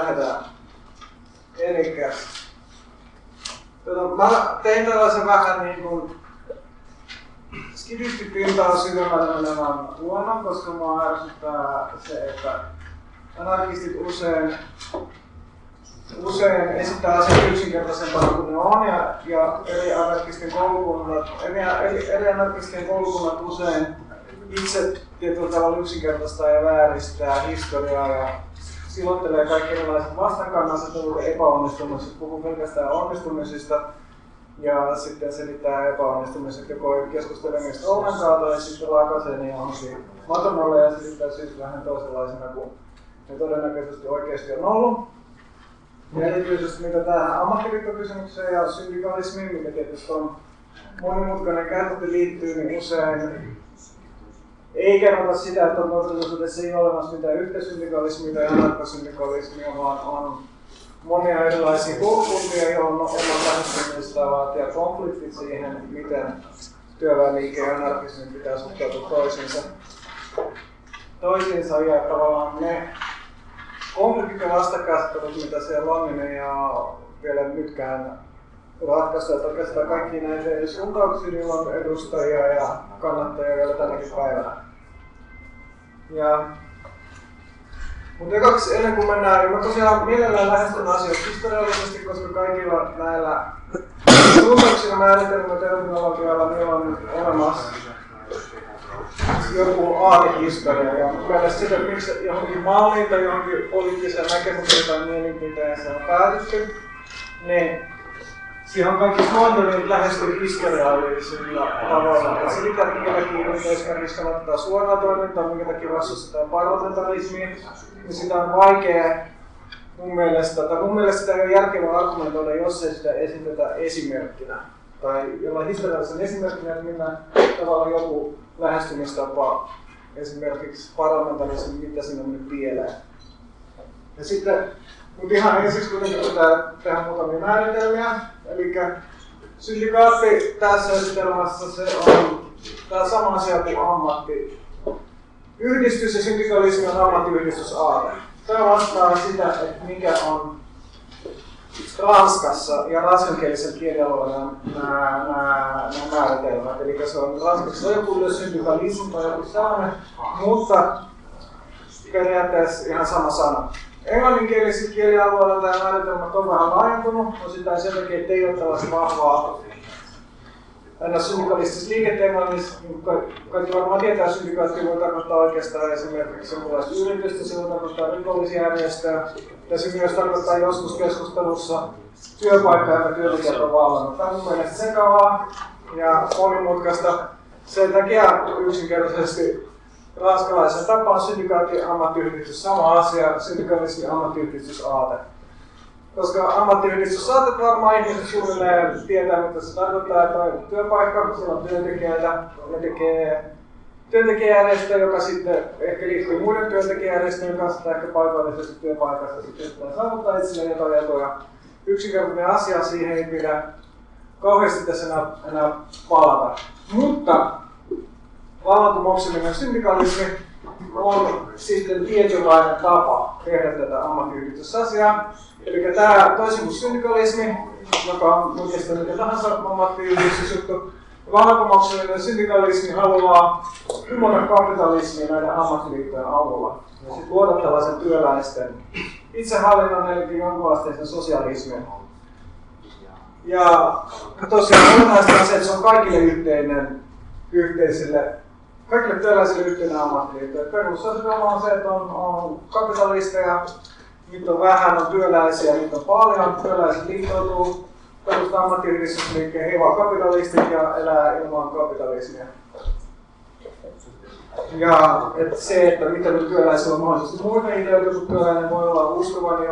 Lähdetään. Elikkä... Mä tein tällaisen vähän niinku... Skidisti-pinta on syvemmällä menevän huono, koska mua ärsyttää se, että anarkistit usein esittää asiat yksinkertaisempaa kuin ne on, ja eri anarkistien koulukunnat usein itse tietyllä tavalla yksinkertaistaa ja vääristää historiaa ja silottelee kaikki erilaiset vastakannaset epäonnistumiset, puhuu pelkästään onnistumisista ja sitten selittää epäonnistumiset joko keskustelemista ollenkaan tai sitten lakaisee niin johonkin matonnolle ja selittää siis vähän toisenlaisena kuin ne todennäköisesti oikeasti on ollut. Ja erityisesti mitä tähän ammattiliittokysymykseen ja syndikalismiin, mikä tietysti on monimutkainen käsite, liittyy, niin usein ei kerrota sitä, että on todellisuudessa ei ole olemassa mitään yhtä syndikalismia tai anarkosyndikalismia, vaan on monia erilaisia koulukuntia, joilla on lähestymistavat ja konfliktit siihen, miten työväenliike ja anarkismi pitää suhtautua toisiinsa ja tavallaan ne konfliktit ja vastakäsittelyt, mitä siellä on, niin ja vielä nytkään ratkaistaan, että oikeastaan kaikki näitä eduskuntauksia, niillä on edustajia ja kannattajia vielä tänäkin päivänä. Mutta ekaksi, ennen kuin mennään, niin mä tosiaan mielellään lähestyn asioita historiallisesti, koska kaikilla näillä suuntauksilla määritelmillä terminologialla niillä on olemassa joku aatehistoria ja mennä sitä, miksi johonkin malliin tai johonkin poliittiseen näkemykseen tai mielipiteeseen on päätetty, niin siihen on kaikki luonnollinen lähestyy historiallisilla tavoilla. Ja se, minkä takia yhteiskarjassa kannattaa suoraa toimintaa, minkä takia vastustetaan parlamentarismia, niin sitä on vaikea mun mielestä sitä ei ole järkevää argumentoida, jos ei sitä esitetä esimerkkinä. Tai jollain historiallisen esimerkkinä, niin millä tavalla joku lähestymistapa, esimerkiksi parlamentarismi, mitä siinä on mennyt pieleen. Ja sitten, mutta ihan ensiksi kuitenkin pitää tehdä muutamia määritelmiä. Elikkä syndikaatti tässä esitelmässä se on tämä sama asia kuin ammattiyhdistys ja syndikalismi on ammattiyhdistysaate. Tämä vastaa sitä, että mikä on Ranskassa ja ranskankielisellä kielialueella nämä määritelmät. Eli se on ranskassa joku syndikalismi tai joku sellainen, mutta periaatteessa ihan sama sana. Englanninkielisellä kielialueella tämä määritelmä on vähän laajentunut, osittain sen takia, että ei ole tällaista vahvaa syndikalistista liikettä englannissa. Kaikki varmaan tietää, että syndikaatti voi tarkoittaa oikeastaan esimerkiksi sellaista yritystä, se voi tarkoittaa rikollisjärjestöä, ja se myös tarkoittaa joskus keskustelussa työpaikkaa, joka työntekijät on vallannut. Tämä on mun mielestä sekavaa ja monimutkaista. Sen takia yksinkertaisesti ranskalaisen tapaan syndikaatti ammattiyhdistys sama asia, syndikalismi ammattiyhdistysaate. Koska ammattiyhdistysaate varmaan ihmiset suunnilleen tietää, mitä se tarkoittaa, tai työpaikka, siellä on työntekijöitä, ne tekee työntekijäjärjestö, joka sitten ehkä liittyy muiden työntekijäjärjestöjen kanssa tai ehkä paikallisesti työpaikassa sitten saavuttaa itselleen jotain etuja. Yksinkertainen asia, siihen ei pidä kauheasti tässä enää palata. Mutta vallankumouksellinen syndikalismi on sitten tietynlainen tapa tehdä tätä ammattiyhdistysasiaa. Eli tämä toisin kuin syndikalismi, joka on oikeastaan mikä tahansa ammattiyhdistysjuttu, vallankumouksellinen syndikalismi haluaa kumota kapitalismia näiden ammattiliittojen avulla ja sitten luoda tällaisen työläisten itsehallinnon eli jonkunasteisen sosialismin. Ja tosiaan olennaista on se, että se on kaikille kaikille työläisille yhteinen ammattiliitto. Perusasema on se, että on kapitalisteja, nyt on vähän, on työläisiä, nyt on paljon, työläiset liittoutuu, perustaa ammattiyhdistysliikkeen, he vaan kapitalistit ja elää ilman kapitalismia. Ja et se, että mitä nyt työläisillä on mahdollisesti muita ideoita, kun työläinen voi olla uskovainen,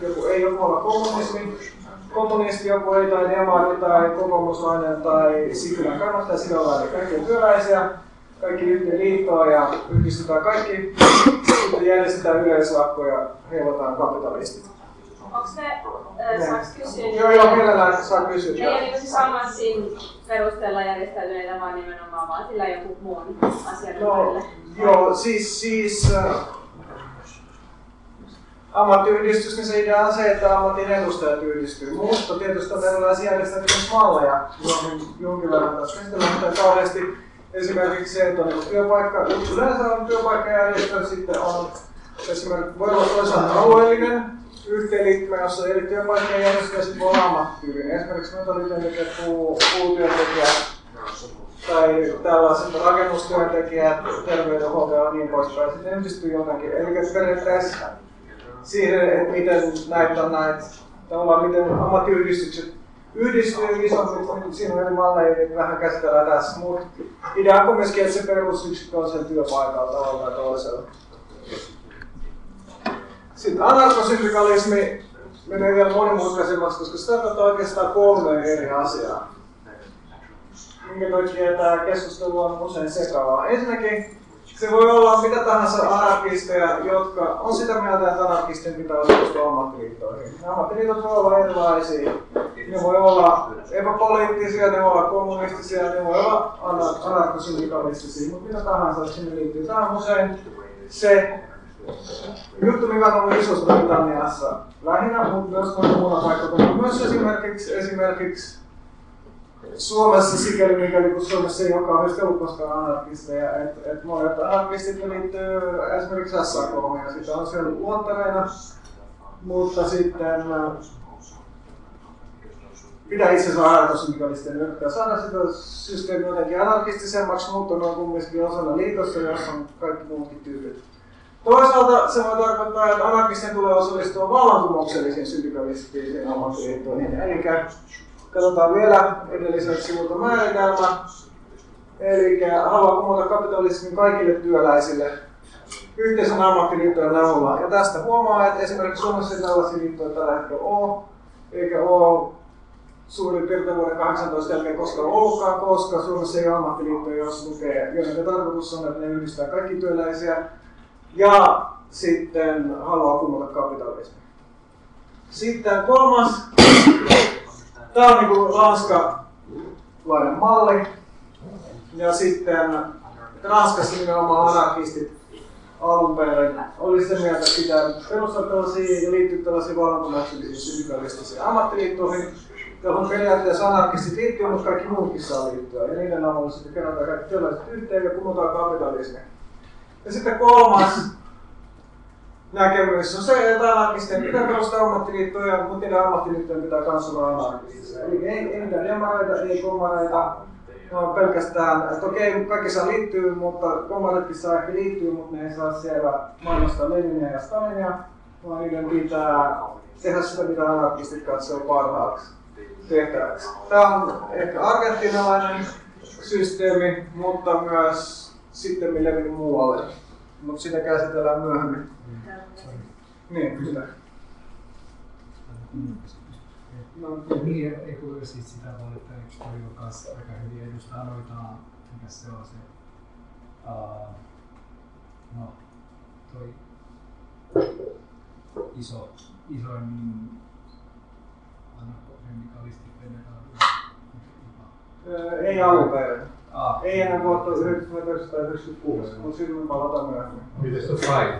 joku ei olla kommunisti, joku ei tai demari tai kokoomuslainen tai Sipilän kannattaja, sillä on kaikki työläisiä, kaikki yhteen liittoon ja yhdistetään kaikki, sitten järjestetään yleislakko ja heilataan kapitalistit. Onko ne, saaks kysyä? Joo, mielellään saa kysyä. Ne ei ole siis ammattiin perusteella järjestäytyneitä, vaan nimenomaan vaan sillä joku muun asian ympärille. Joo, siis Ammattiyhdistyksen idea on se, että ammatin edustajat yhdistyy, mutta tietysti on erilaisia järjestelmismalleja, jonkin verran taas käsitellään kauheasti. Esimerkiksi se, että on työpaikka, yleensä on työpaikkajärjestö, sitten on esimerkiksi voi olla toisaalta alueellinen yhteenliittymä, jossa eri työpaikkajärjestö ja sitten voi olla ammattiyhdistys. Esimerkiksi meitä oli työntekijät, puutyöntekijät tai tällaiset rakennustyöntekijät, terveydenhuolto ja niin poispäin. Sitten yhdistyy jotakin, eli periaatteessa siihen, että miten näitä on näitä, tavallaan miten ammattiyhdistykset yhdistyy isommiksi, siinä on eri malleja, niin vähän käsitellään tässä, mutta idea on myöskin, että se perusyksikkö on sen työpaikalla tavalla tai toisella. Sitten anarkosyndikalismi menee vielä monimutkaisemmaksi, koska se tarkoittaa oikeastaan kolme eri asiaa, minkä takia tämä keskustelu on usein sekavaa. Ensinnäkin se voi olla mitä tahansa anarkisteja, jotka on sitä mieltä, että anarkistien pitää osallistua ammattiliittoihin. Ammattiliitot voi olla erilaisia. Ne voi olla epäpoliittisia, ne voi olla kommunistisia, ne voi olla anarkosyndikalistisia, mutta mitä tahansa sinne liittyy. Tämä on usein se juttu, mikä on ollut Isossa Britanniassa lähinnä, mutta myös on muulla paikkakunnalla. Myös esimerkiksi Suomessa sikäli mikäli, kun Suomessa ei ole kauheasti ollut koskaan anarkisteja, että monet anarkistit liittyy esimerkiksi SAK:hon ja sitä on siellä luontareina, mutta sitten pitää itse asiassa anarkosyndikalistia yrittää saada sitä systeemiä jotenkin anarkistisemmaksi, mutta ne on kumminkin osana liitossa, jossa on kaikki muutkin tyypit. Toisaalta se voi tarkoittaa, että anarkistien tulee osallistua vallankumouksellisiin syndikalistisiin ammattiliittoihin, eli katsotaan vielä edelliseltä sivulta määritelmä, eli haluaa kumota kapitalismin kaikille työläisille yhteisen ammattiliittojen avulla. Ja tästä huomaa, että esimerkiksi Suomessa ei tällaisia liittoja tällä hetkellä ole, eikä ole suurin piirtein vuoden 18 jälkeen koskaan ollutkaan, koska Suomessa ei ole ammattiliittoja, jos lukee, joiden tarkoitus on, että ne yhdistää kaikki työläisiä ja sitten haluaa kumota kapitalismin. Sitten kolmas. Tämä on niin kuin ranskalainen malli, ja sitten Ranskassa nimenomaan anarkistit alun perin oli sitä mieltä, että pitää perustaa tällaisia ja liittyä tällaisiin vallankumouksellisiin syndikalistisiin ammattiliittoihin, johon periaatteessa anarkistit liittyy, mutta kaikki muutkin saa liittyä, ja niiden avulla sitten kerätään kaikki työläiset yhteen ja kumotaan kapitalismia. Ja sitten kolmas näkemys on se, että anarkistien pitää perustaa ammattiliittoja, mutta niiden ammattiliittojen pitää myös olla anarkistisia. Eli ei mitään demareita, ei komareita, vaan pelkästään, että okei, kaikki saa liittyä, mutta komaretkin saa ehkä liittyä, mutta ne ei saa siellä mainostaa Leninia ja Stalinia, vaan niiden pitää tehdä sitä, mitä anarkistit katsoo parhaaksi tehtäväksi. Tämä on ehkä argentinalainen systeemi, mutta myös sitten levinnyt muualle. Mutta sitä käsitellään myöhemmin. Niin, kyllä. Niin, eikö sit sitä voi, että yksi toi, joka aika hyvin edustaa noitaan, mikä se on se, no, toi isoin anarkosyndikalistinen joka... Ei alkuperäinen. Ei enää vuotta 1996, mutta silloin palataan myöhemmin. Miten se sai?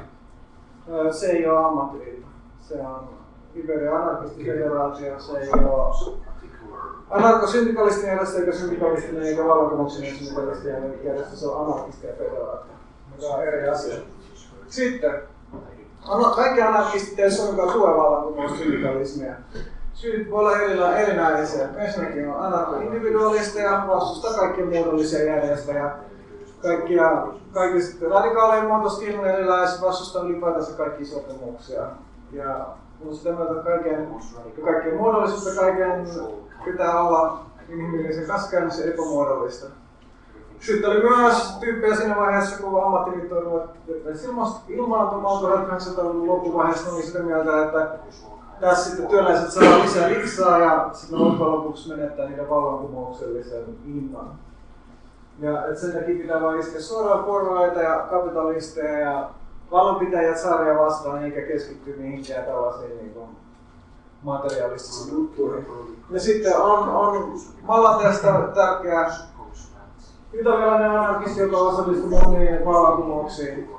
Se ei ole ammattiliitto. Se on Iberian anarkistifederaatio, se ei ole anarkosyndikalistinen järjestö, eikä syndikalistinen, eikä vallankumouksen syndikalistinen järjestö, se on anarkistifederaatio, mikä on eri asia. Sitten, kaikki anarkistit eivät suinkaan tue vallankumouksen syndikalismia. Syyt voi olla erinäisiä. Ensinnäkin on anarko-individualisteja, vastustaa kaikkia muodollisia järjestöjä. Kaikista radikaaleja muotoiskin on erilaisia, vastustaa ylipäätänsä kaikkia sopimuksia. Ja on sitä mieltä, että kaikkien muodollisuutta kaiken pitää olla inhimillisen kasvakäymisen epämuodollista. Sitten oli myös tyyppejä siinä vaiheessa, kun ammattiliittoja ruvettiin ilmaantumaan 1900-luvun loppuvaiheessa, oli sitä mieltä, että tässä sitten työläiset saa lisää liksaa ja sitten loppujen lopuksi menettää niiden vallankumouksellisen hinnan. Ja sen takia pitää vain iskeä suoraan porvaita ja kapitalisteja ja vallanpitäjät saaria vastaan eikä keskittyä mihinkään tällaisiin niin materiaalistisiin juttuihin. Ja sitten on Malateasta tärkeää. Italialainen anarkisti, joka osallistui moniin vallankumouksiin.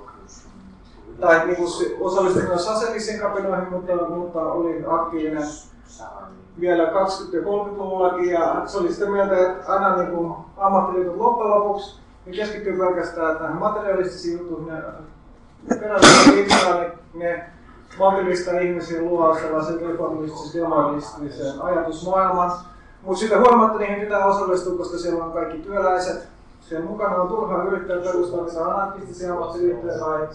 tai niin osallistuin myös aseellisiin kapinoihin, mutta olin aktiivinen vielä 20- ja 30-luvullakin, ja se oli sitä mieltä, että aina niin ammattiliitot loppujen lopuksi niin keskittyi pelkästään tähän materialistisiin juttuihin. Ne maltillista ihmisiä luo sellaisen reformistisen ajatusmaailman, mutta sitä huolimatta niihin pitää osallistua, koska siellä on kaikki työläiset. Sen mukana on turhaa yrittää perustaa mitään anarkistisia ammattiliittoja tai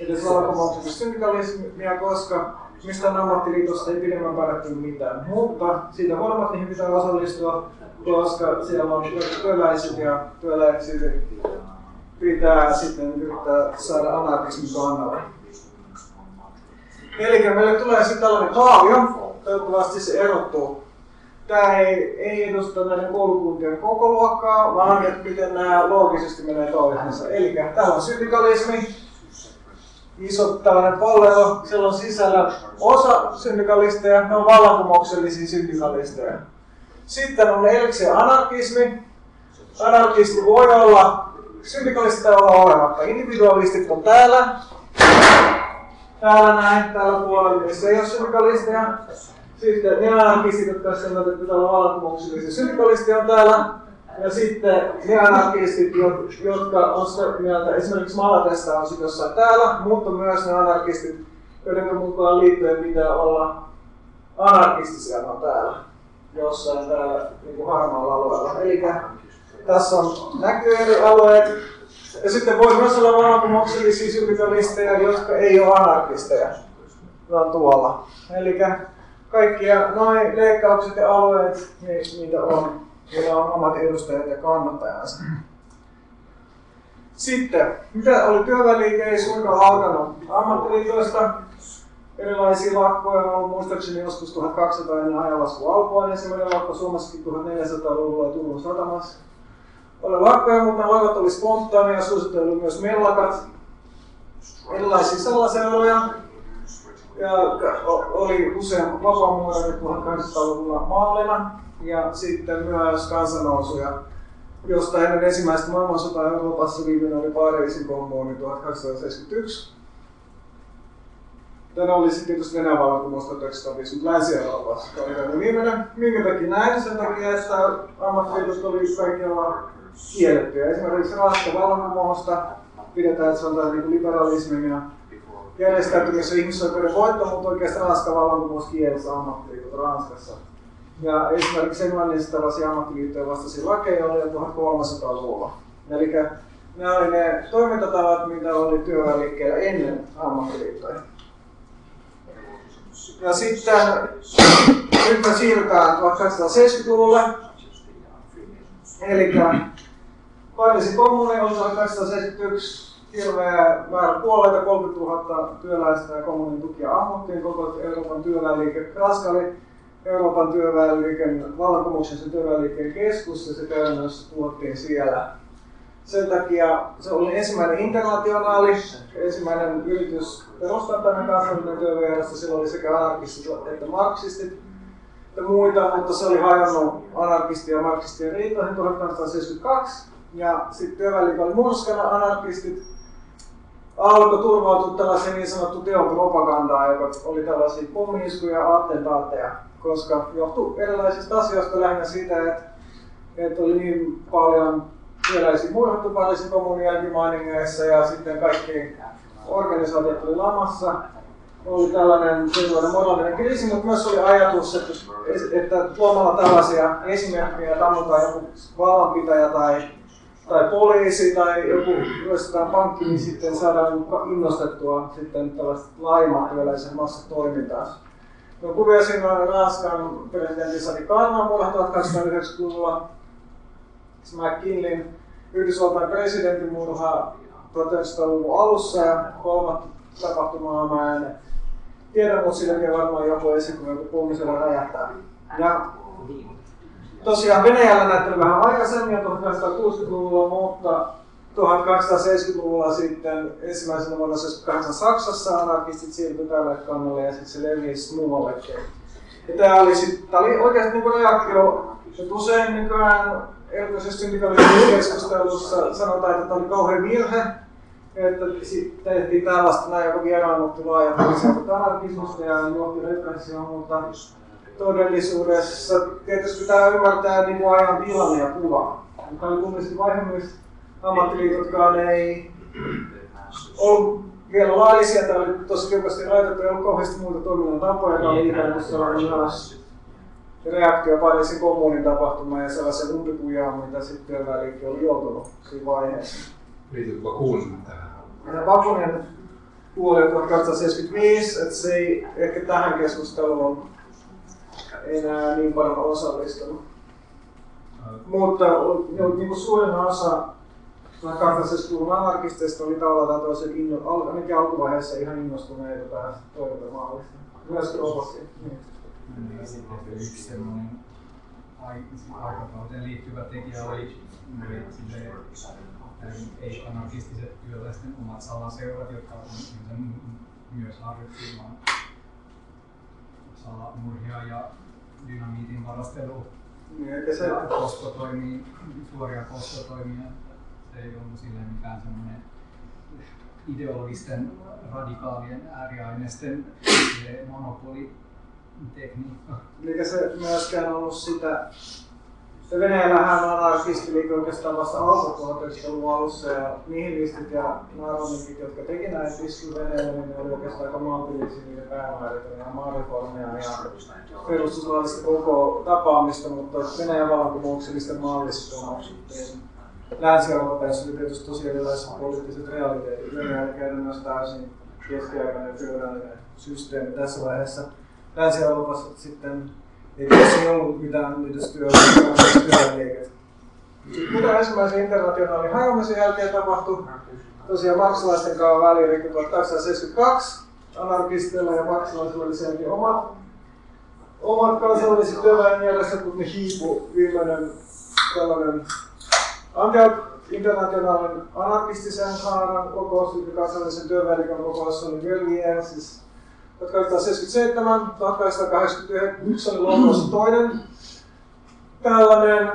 edes valkomautista syndikalismia, koska mistään ammattiliitosta ei pidemmän päätetty mitään. Mutta siitä huolimatta niihin pitää osallistua, koska siellä on työläiset ja työläiset pitää sitten yrittää saada anarkismin kannalle. Eli meille tulee sitten tällainen kaavio, toivottavasti se erottuu. Tämä ei edusta näiden koulukuntien koko luokkaa, vaan että miten nämä loogisesti menee toisensa. Eli täällä on syndikalismi, iso tällainen pallero, siellä on sisällä osa syndikalisteja, ne on vallankumouksellisia syndikalisteja. Sitten on erikseen anarkismi. Anarkisti voi olla syndikalisti olla olematta. Individualistit on täällä. Täällä näin, täällä puolella, missä ei ole syndikalisteja. Sitten ne anarkistit, jotka tässä sanovat, että pitää olla vallankumouksellisia syndikalisteja on täällä. Ja sitten ne anarkistit, jotka on sitä mieltä, esimerkiksi Malatesta on sitten jossain täällä, mutta myös ne anarkistit, joiden mukaan liittojen pitää olla anarkistisia on täällä. Jossain täällä niin harmaalla alueella. Eli tässä on näkyy eri alueet. Ja sitten voi myös olla vallankumouksellisia syndikalisteja, jotka ei ole anarkisteja. Ne on tuolla. Elikkä kaikkia noin leikkaukset ja alueet, niitä on, joilla on omat edustajat ja kannattajansa. Sitten, mitä oli työväenliike, ei suinkaan alkanut ammattiliitoista. Erilaisia lakkoja on ollut muistaakseni joskus 1200 ennen ajanlaskun alkua, niin semmoinen lakko Suomessakin 1400-luvulla Turun satamassa. Oli lakkoja, mutta lakot oli spontaaneja, suositellut myös mellakat, erilaisia salaseuroja. Ja oli usein vapaamuodon 1800-luvulla mallina ja sitten myös kansannousuja, josta ennen ensimmäistä maailmansotaa Euroopassa viimeinen oli Pariisin kommuuni 1871. Tänä oli sitten tietysti Venäjän vallankumous 1950 Länsi-Euroopassa, joka oli viimeinen. Minkä takia näin? Sen takia, että ammattiliitot oli kaikkialla kiellettyjä. Esimerkiksi Ranskan vallankumousta pidetään, että se on niin liberalismin ja järjestäytymisessä ihmisoikeuden voitto, mutta oikeastaan Ranskan vallankumous kielsi ammattiliitot Ranskassa. Ja esimerkiksi Englannissa tällaisia ammattiliittoja vastaisia lakeja oli jo 1300-luvulla. Eli nämä oli ne toimintatavat, mitä oli työväenliikkeellä ennen ammattiliittoja. Ja sitten nyt me siirrytään 1870-luvulle. Eli Pariisin kommuuni oli 1871, hirveä määrä puolueita, 30 000 työläistä ja kommunin tukia ammuttiin, koko Euroopan työväenliike. Ranska oli Euroopan työväenliiken vallankumouksellisen työväenliikkeen keskus ja se käytännössä tuottiin siellä. Sen takia se oli ensimmäinen internationaali, ensimmäinen yritys perustaa tämän kansallinen työväenjärjestö. Sillä oli sekä anarkistit että marksistit ja muita, mutta se oli hajonnut anarkistien ja marksistien riitoihin 1872. Ja sitten työväenliike oli murskana, anarkistit alkoi turvautua tällaiseen niin sanottu teopropagandaan, joka oli tällaisia pommiiskuja ja attentaatteja, koska johtui erilaisista asioista lähinnä siitä, että oli niin paljon työläisiä murhattu Pariisin kommuunin jälkimainingeissa ja sitten kaikki organisaatiot oli lamassa. Oli tällainen moraalinen kriisi, mutta myös oli ajatus, että tuomalla tällaisia esimerkkejä tammutaan joku vallanpitäjä tai poliisi tai joku ryöstetään pankki, niin sitten saadaan innostettua sitten tällaista laajemman työläisen massatoimintaa. No, kuvia siinä on Ranskan presidentin Sadi Carman vuonna 1890-luvulla. McKinleyn Yhdysvaltain presidentin murha 1900-luvun alussa ja kolmatta tapahtumaa mä en tiedä, mutta silläkin varmaan joku esiin, joku pommisella räjähtää. Ja tosiaan Venäjällä näytteli vähän aikaisemmin 1960-luvulla, mutta 1870-luvulla sitten ensimmäisenä vuonna 1978 Saksassa anarkistit siirtyi tälle kannalle ja sitten se levisi muuallekin. Ja tää oli oikeasti niin reaktio, että usein nykyään erityisesti syndikalismin keskustelussa sanotaan, että tämä oli kauhean virhe, että sitten tehtiin tällaista näin, joka vieraannuttelua ajattelisiin tarkistusta ja johti repressioon, mutta todellisuudessa tietysti pitää ymmärtää niin kuin ajan tilanne ja kuva. Mutta oli kuitenkin vaiheessa ammattiliitotkaan ei ollut vielä laisia, tämä oli tosi tiukasti rajoitettu, ei ollut kauheasti muuta toiminnan tapoja, joka oli ikään kuin sellainen reaktio paljon sen kommunin tapahtumaan ja sellaisen umpikujaan, mitä sitten työvälikin oli joutunut siinä vaiheessa. Liitytkö kuulimaan tähän? Vakunen kuoli 1975, että se ei ehkä tähän keskusteluun enää niin paljon osallistunut. Mutta niin suurin osa 1970-luvun anarkisteista oli tavallaan toisen ainakin alkuvaiheessa ihan innostuneita tähän toimintamallista. Myös robotiin. Ja sitten yksi sellainen aikakauteen liittyvä tekijä oli ei-anarkistiset työläisten omat salaseurat, jotka myös harjoittivat salamurhia ja dynamiitin varastelua. Suoria kostotoimia. Se ei ollut silleen mikään semmoinen ideologisten radikaalien ääriaineisten monopolitekniikka. Eikä se myöskään ollut sitä. Venäjällähän anarkistiliike oikeastaan vasta alkoi 1900-luvun alussa ja nihilistit ja narkomikit, jotka teki näitä iskuja Venäjällä, niin oli oikeastaan aika maltillisia niitä päämääräitä ja maanreformeja ja perustuslaillista koko tapaamista, mutta Venäjän vallankumouksellisten mallista omaksuttiin. Länsi-Euroopassa oli tietysti tosi erilaiset poliittiset realiteetit. Venäjällä käydään myös täysin keskiaikainen feodaalinen systeemi tässä vaiheessa. Länsi-Euroopassa sitten ei tässä ollut mitään työliikettä. Mitä ensimmäisen internationaalin hajoamisen jälkeen tapahtui? Tosiaan maksalaisten kanssa välirikki 1872. Anarkisteilla ja maksalaisilla oli sielläkin omat kansalliset työväenjärjestöt, kun ne hiipui viimeinen tällainen internationaalin anarkistisen haaran kokous, eli kansallisen työväenliikan kokous oli Verlier, siis 1877, 1881 oli Lontoossa toinen tällainen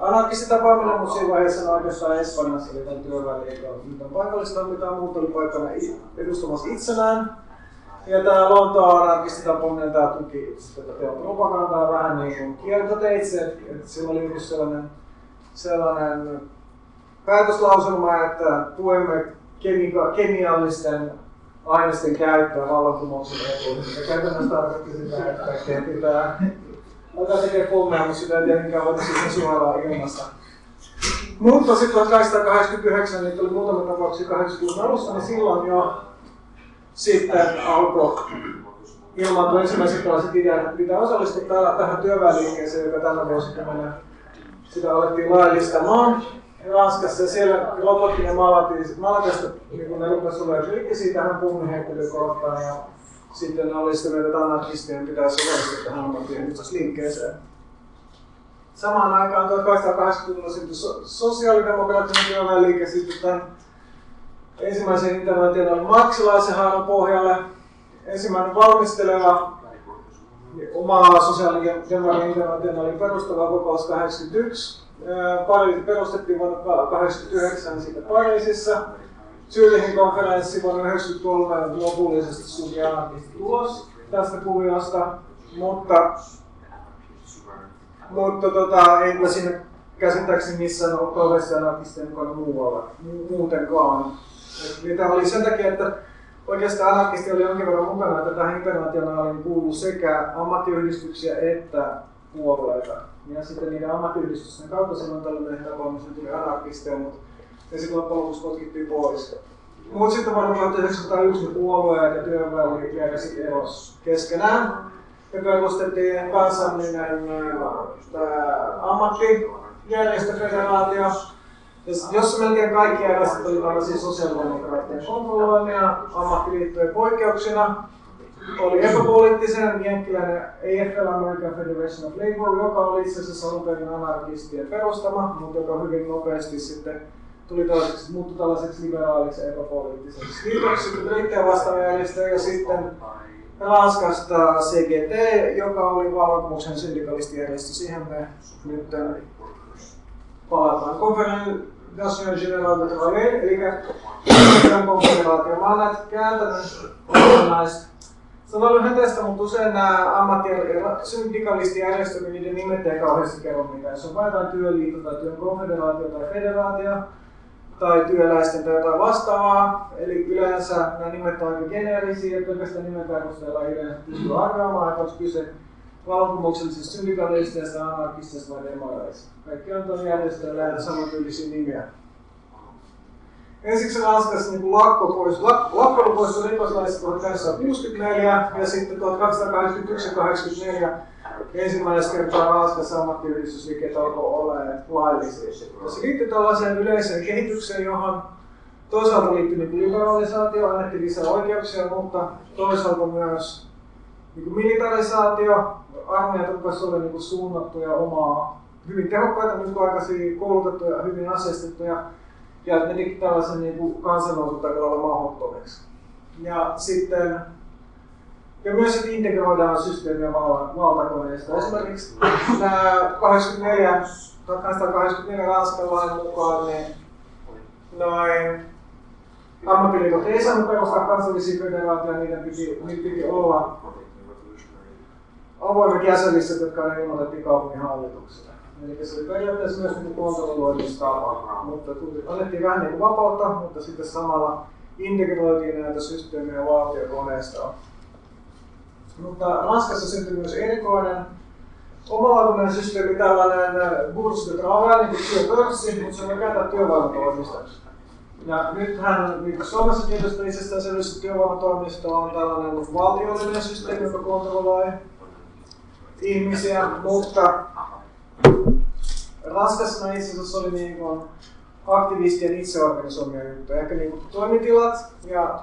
anarkistitapaaminen, mutta siinä vaiheessa oikeastaan Espanjassa oli tämän työväenliikan, mitä paikallista mitään muuta oli paikalla edustamassa itsenään. Ja tämä Lontoon anarkistitapaaminen, tämä tuki tätä propagandaa vähän niin kuin kiertoteitse, että sillä oli joku sellainen päätöslauselma, että tuemme kemiallisten aineisten käyttöä vallankumouksen etuihin. Ja käytännössä tarkoitti sitä, että pitää alkaa tekemään pommeja, mutta sitä ei tietenkään voitaisiin sen suoraan ilmasta. Mutta sitten 1889, niitä oli muutama tapauksia 80-luvun alussa, niin silloin jo sitten alkoi ilmaantua ensimmäiset tällaiset ideat, että pitää osallistua tähän työväenliikkeeseen, joka tällä vuosikymmenellä sitä alettiin laillistamaan. Ranskassa ja siellä lopulta ne maalateista, niin kun ne rupesivat olemaan rikki siitä hän puhun heittelykohtaan ja sitten ne oli sitä, että anarkistien pitää sovellistua tähän ammattiyhdistysliikkeeseen. Samaan aikaan 1880-luvulla syntyi sosiaalidemokraattinen työväenliike sitten tämän ensimmäisen internationaalin maksilaisen haaran pohjalle. Ensimmäinen valmisteleva omaa sosiaalidemokraattinen internationaalin perustava kokous 1981. Perustettiin vuonna 1989 siitä Pariisissa. Zürichin konferenssi vuonna 1993 lopullisesti sulki anarkistit ulos tästä kuviosta, mutta ei ole sinne käsittääkseni missään ollut toisessa anarkistien mukana muualla, muutenkaan. Niitä oli sen takia, että oikeastaan anarkisti oli jonkin verran mukana, että tähän internationaaliin kuuluu sekä ammattiyhdistyksiä että puolueita. Ja sitten niiden ammattiyhdistysten kautta silloin tällainen tapaamisen tuli anarkisteja, mutta ne sitten lopuksi potkittiin pois. Mutta sitten vuonna 1901 puolueet ja työväenliikkeet erosi keskenään. Ja perustettiin kansallinen ammattijärjestöfederaatio, jossa melkein kaikki järjestöt oli tällaisia sosiaalidemokraattien kontrolloimia ammattiliittojen poikkeuksina. Oli epäpoliittisen jenkkiläinen AFL, American Federation of Labour, joka oli itse asiassa alun perin anarkistien perustama, mutta joka hyvin nopeasti sitten muuttui tällaiseksi liberaaliksi epäpoliittiseksi liitoksi. Sitten Brittejä vastaava järjestö ja sitten Ranskasta CGT, joka oli vallankumouksen syndikalistijärjestö. Siihen me nyt palataan Confederación General de Travail, eli konfederaation maanat käytännössä osanaiset. Se on ollut hätäistä, mutta usein nämä syndikalistijärjestöt, niiden nimet ei kauheasti kerro mitään. Se on vain jotain työliitto tai työn konfederaatio tai federaatio tai työläisten tai jotain vastaavaa. Eli yleensä nämä nimet ovat aika geneerisiä, pelkästään nimen perusteella yleensä pystyy arvaamaan, että onko kyse vallankumouksellisista syndikalisteista, anarkistisista vai demareista. Kaikki on tuon järjestöillä samantyylisiä nimiä. Ensiksi Ranskassa niin lakko pois rikoslaissa 1964 ja sitten 1281-84 ensimmäisessä kertaa Ranskassa ammattiyhdistysliikkeet alkoi olemaan laillisia. Se liittyy tällaiseen yleiseen kehitykseen, johon toisaalta liittyy niin liberalisaatio, annettiin lisää oikeuksia, mutta toisaalta myös niin militarisaatio, armeijat rupesivat olla niin suunnattuja omaa, hyvin tehokkaita, nykyaikaisia, koulutettuja, hyvin aseistettuja. Ja menikin tällaisen niin kansanousut aika lailla mahdottomeksi. Ja myös integroidaan systeemiä valtakoneista. Esimerkiksi 1884 Ranskan lain mukaan niin ammattiliitot ei saanut perustaa kansallisia federaatioita, niitä piti olla avoimet jäsenlistat, jotka ne ilmoitettiin kaupunginhallitukselle. Eli se oli periaatteessa myös kontrolloimistapa, mutta annettiin vähän niin kuin vapautta, mutta sitten samalla integroitiin näitä systeemejä valtiokoneista. Mutta Ranskassa syntyi myös erikoinen omalaatuinen systeemi, tällainen bourse de travail, niin työpörssi, mutta se on käytetään työvoimatoimistoksi. Ja nythän niin Suomessa tietysti itsestäänselvästi työvoimatoimisto on tällainen valtiollinen systeemi, joka kontrolloi ihmisiä, mutta Ranskassa itse asiassa oli aktivistien itseorganisoimia juttuja. Ehkä toimitilat ja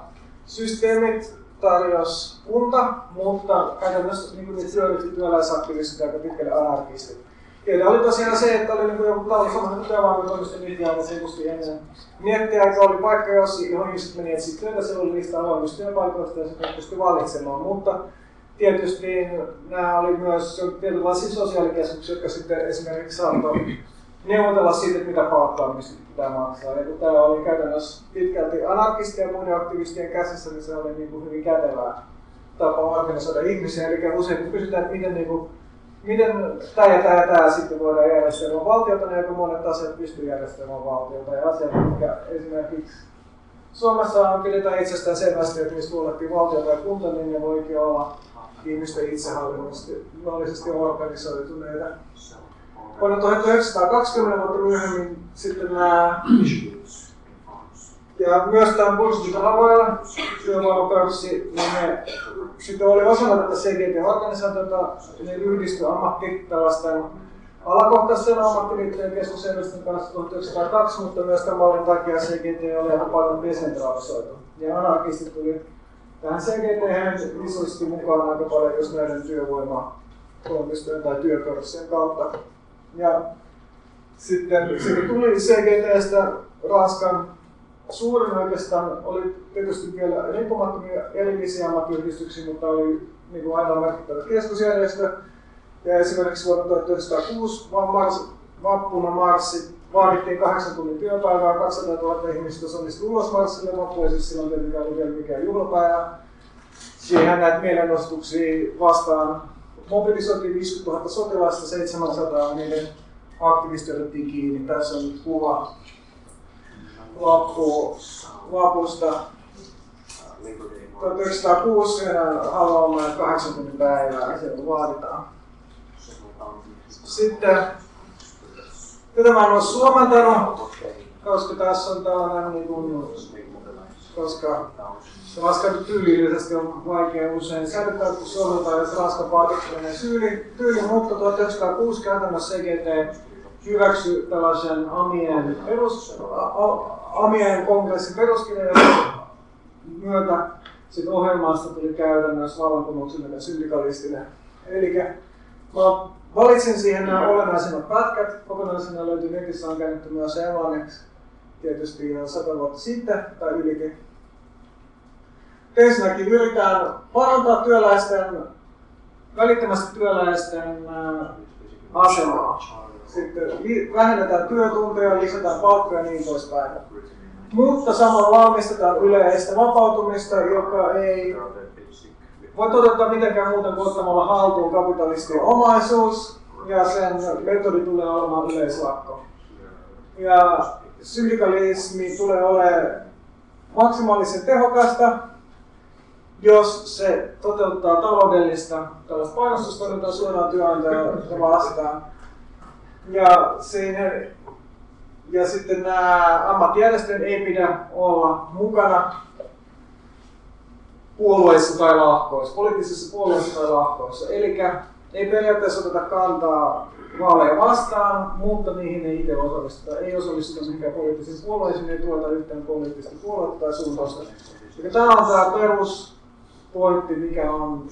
systeemit tarjosi kunta, mutta käytännössä työryhti työläisaktivistit aika pitkälle anarkistit. Ja oli tosiaan se, että oli joku tavallinen työvalmitoimisto nyhtiä, mutta se kusti ennen miettiä, että oli paikka, johon ihmiset meni etsiä työtä, se oli niistä avoimista työpaikoista ja se pystyi valitsemaan. Mutta tietysti nämä oli myös tietynlaisia sosiaalikeskuksia, jotka sitten esimerkiksi saattoi neuvotella siitä, mitä palkkaamista pitää maksaa. Ja kun tämä oli käytännössä pitkälti anarkistien ja muiden aktivistien käsissä, niin se oli hyvin kätevää tapa organisoida ihmisiä. Eli usein kun kysytään, että miten tämä sitten voidaan järjestelmään valtiota, niin joku monet asiat pystyy järjestelmään valtiota. Ja asiat, mitkä esimerkiksi Suomessa pidetään itsestään selvästi, että niistä huolehtii valtio tai kunta, niin ne voikin olla ihmisten itsehallinnollisesti organisoituneita. Vuonna 1920 vuotta myöhemmin sitten nämä, ja myös tämän Bourse de Travail, työvoimapörssi, niin ne sitten oli osana tätä CGT-organisaatiota, ne yhdistyi tällaisten alakohtaisen ammattiliittojen keskusjärjestön kanssa 1902, mutta myös tämän mallin takia CGT oli aika paljon desentralisoitu. Ja anarkistit tuli tähän CGT-hän isosti mukaan aika paljon just näiden työvoimatoimistojen tai työpörssien kautta. Ja sitten tuli CGT:stä Ranskan suurin oikeastaan, oli tietysti vielä riippumattomia erillisiä ammattiyhdistyksiä, mutta oli niin aina merkittävä keskusjärjestö. Ja esimerkiksi vuonna 1906 vappuna marssi vaadittiin 8 tunnin työpäivää, 200 000 ihmistä osallistui ulosmarssille, vappu ei siis silloin tietenkään ollut vielä mikään juhlapäivä. Siihen näitä mielenostuksia vastaan mobilisoitiin 50 000 sotilasta, 700 niiden aktivistit otettiin kiinni. Tässä on nyt kuva vapusta 1906 haluamme 80 päivää, sieltä vaaditaan. Sitten, tätä mä en ole suomentanut, koska tässä on tällainen, koska raskan tyylillisesti on vaikea usein säädettää, kun suomentaa, jos raskan vaatimuksellinen tyyli, mutta 1906 käytännössä CGT hyväksyi tällaisen Amien kongressin peruskirjan myötä. Sitten ohjelmasta tuli käytännössä vallankumouksellinen syndikalistinen. Elikkä, valitsin siihen nämä olennaisimmat pätkät. Kokonaisena löytyy netissä, on käännetty myös englanniksi tietysti ihan 100 vuotta sitten tai ylikin. Ensinnäkin yritetään parantaa välittömästi työläisten asemaa. sitten vähennetään työtunteja, lisätään palkkoja ja niin poispäin. Mutta samalla valmistetaan yleistä vapautumista, joka ei voi toteuttaa mitenkään muuten kuin ottamalla haltuun kapitalistien omaisuus, ja sen metodi tulee olemaan yleislakko. Ja syndikalismi tulee olemaan maksimaalisen tehokasta, jos se toteuttaa taloudellista painostustoimintaa suoraan työnantajaa vastaan. Ja sitten nämä ammattijärjestöjen ei pidä olla mukana puolueissa tai lahkoissa, poliittisissa puolueissa tai lahkoissa. Eli ei periaatteessa oteta kantaa vaaleja vastaan, mutta niihin ei itse osallistuta. Ei osallistuta mihinkään poliittisiin puolueisiin, ei tuota yhtään poliittista puoluetta tai suuntausta. Eli tämä on tämä peruspointti, mikä on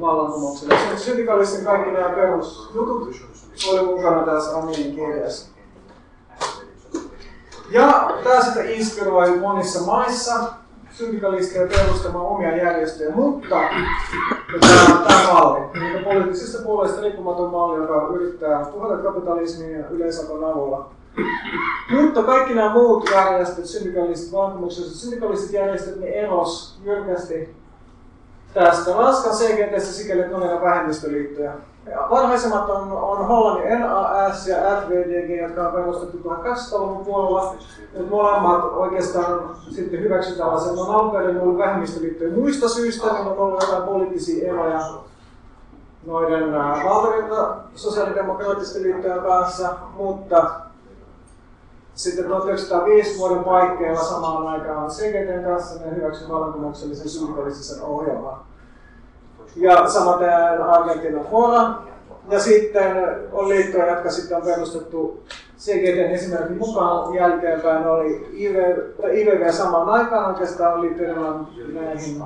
vallankumouksella. Syndikalistin kaikki nämä perusjutut oli mukana tässä Aminin kirjassa. Ja tämä sitten inspiroi monissa maissa syndikalisteja perustamaan omia järjestöjä, mutta tämä malli, eli poliittisista puolueista riippumaton malli, joka yrittää tuhota kapitalismia ja yleisakon avulla. Mutta kaikki nämä muut järjestöt, syndikalistit, vallankumoukselliset syndikalistit järjestöt, ne erosi jyrkästi tästä Ranskan CGT:stä sikäli, että on vähemmistöliittoja. Varhaisemmat on Hollannin NAS ja FVDG, jotka on perustettu 1800-luvun puolella, mutta molemmat oikeastaan sitten hyväksytään aseman. On alkuperin ollut vähemmistöliittoja muista syistä, niin on ollut jotain poliittisia eroja noiden valtavirta sosiaalidemokraattisten liittojen kanssa, mutta sitten 1905 vuoden paikkeilla samaan aikaan CGT:n kanssa ne hyväksyivät vallankumouksellisen syndikalistisen ohjelman. Ja samaten Argentinan Fora. Ja sitten on liittoja, jotka sitten on perustettu CGT:n esimerkin mukaan jälkeenpäin. Oli IVV samaan aikaan oikeastaan liittyi enemmän näihin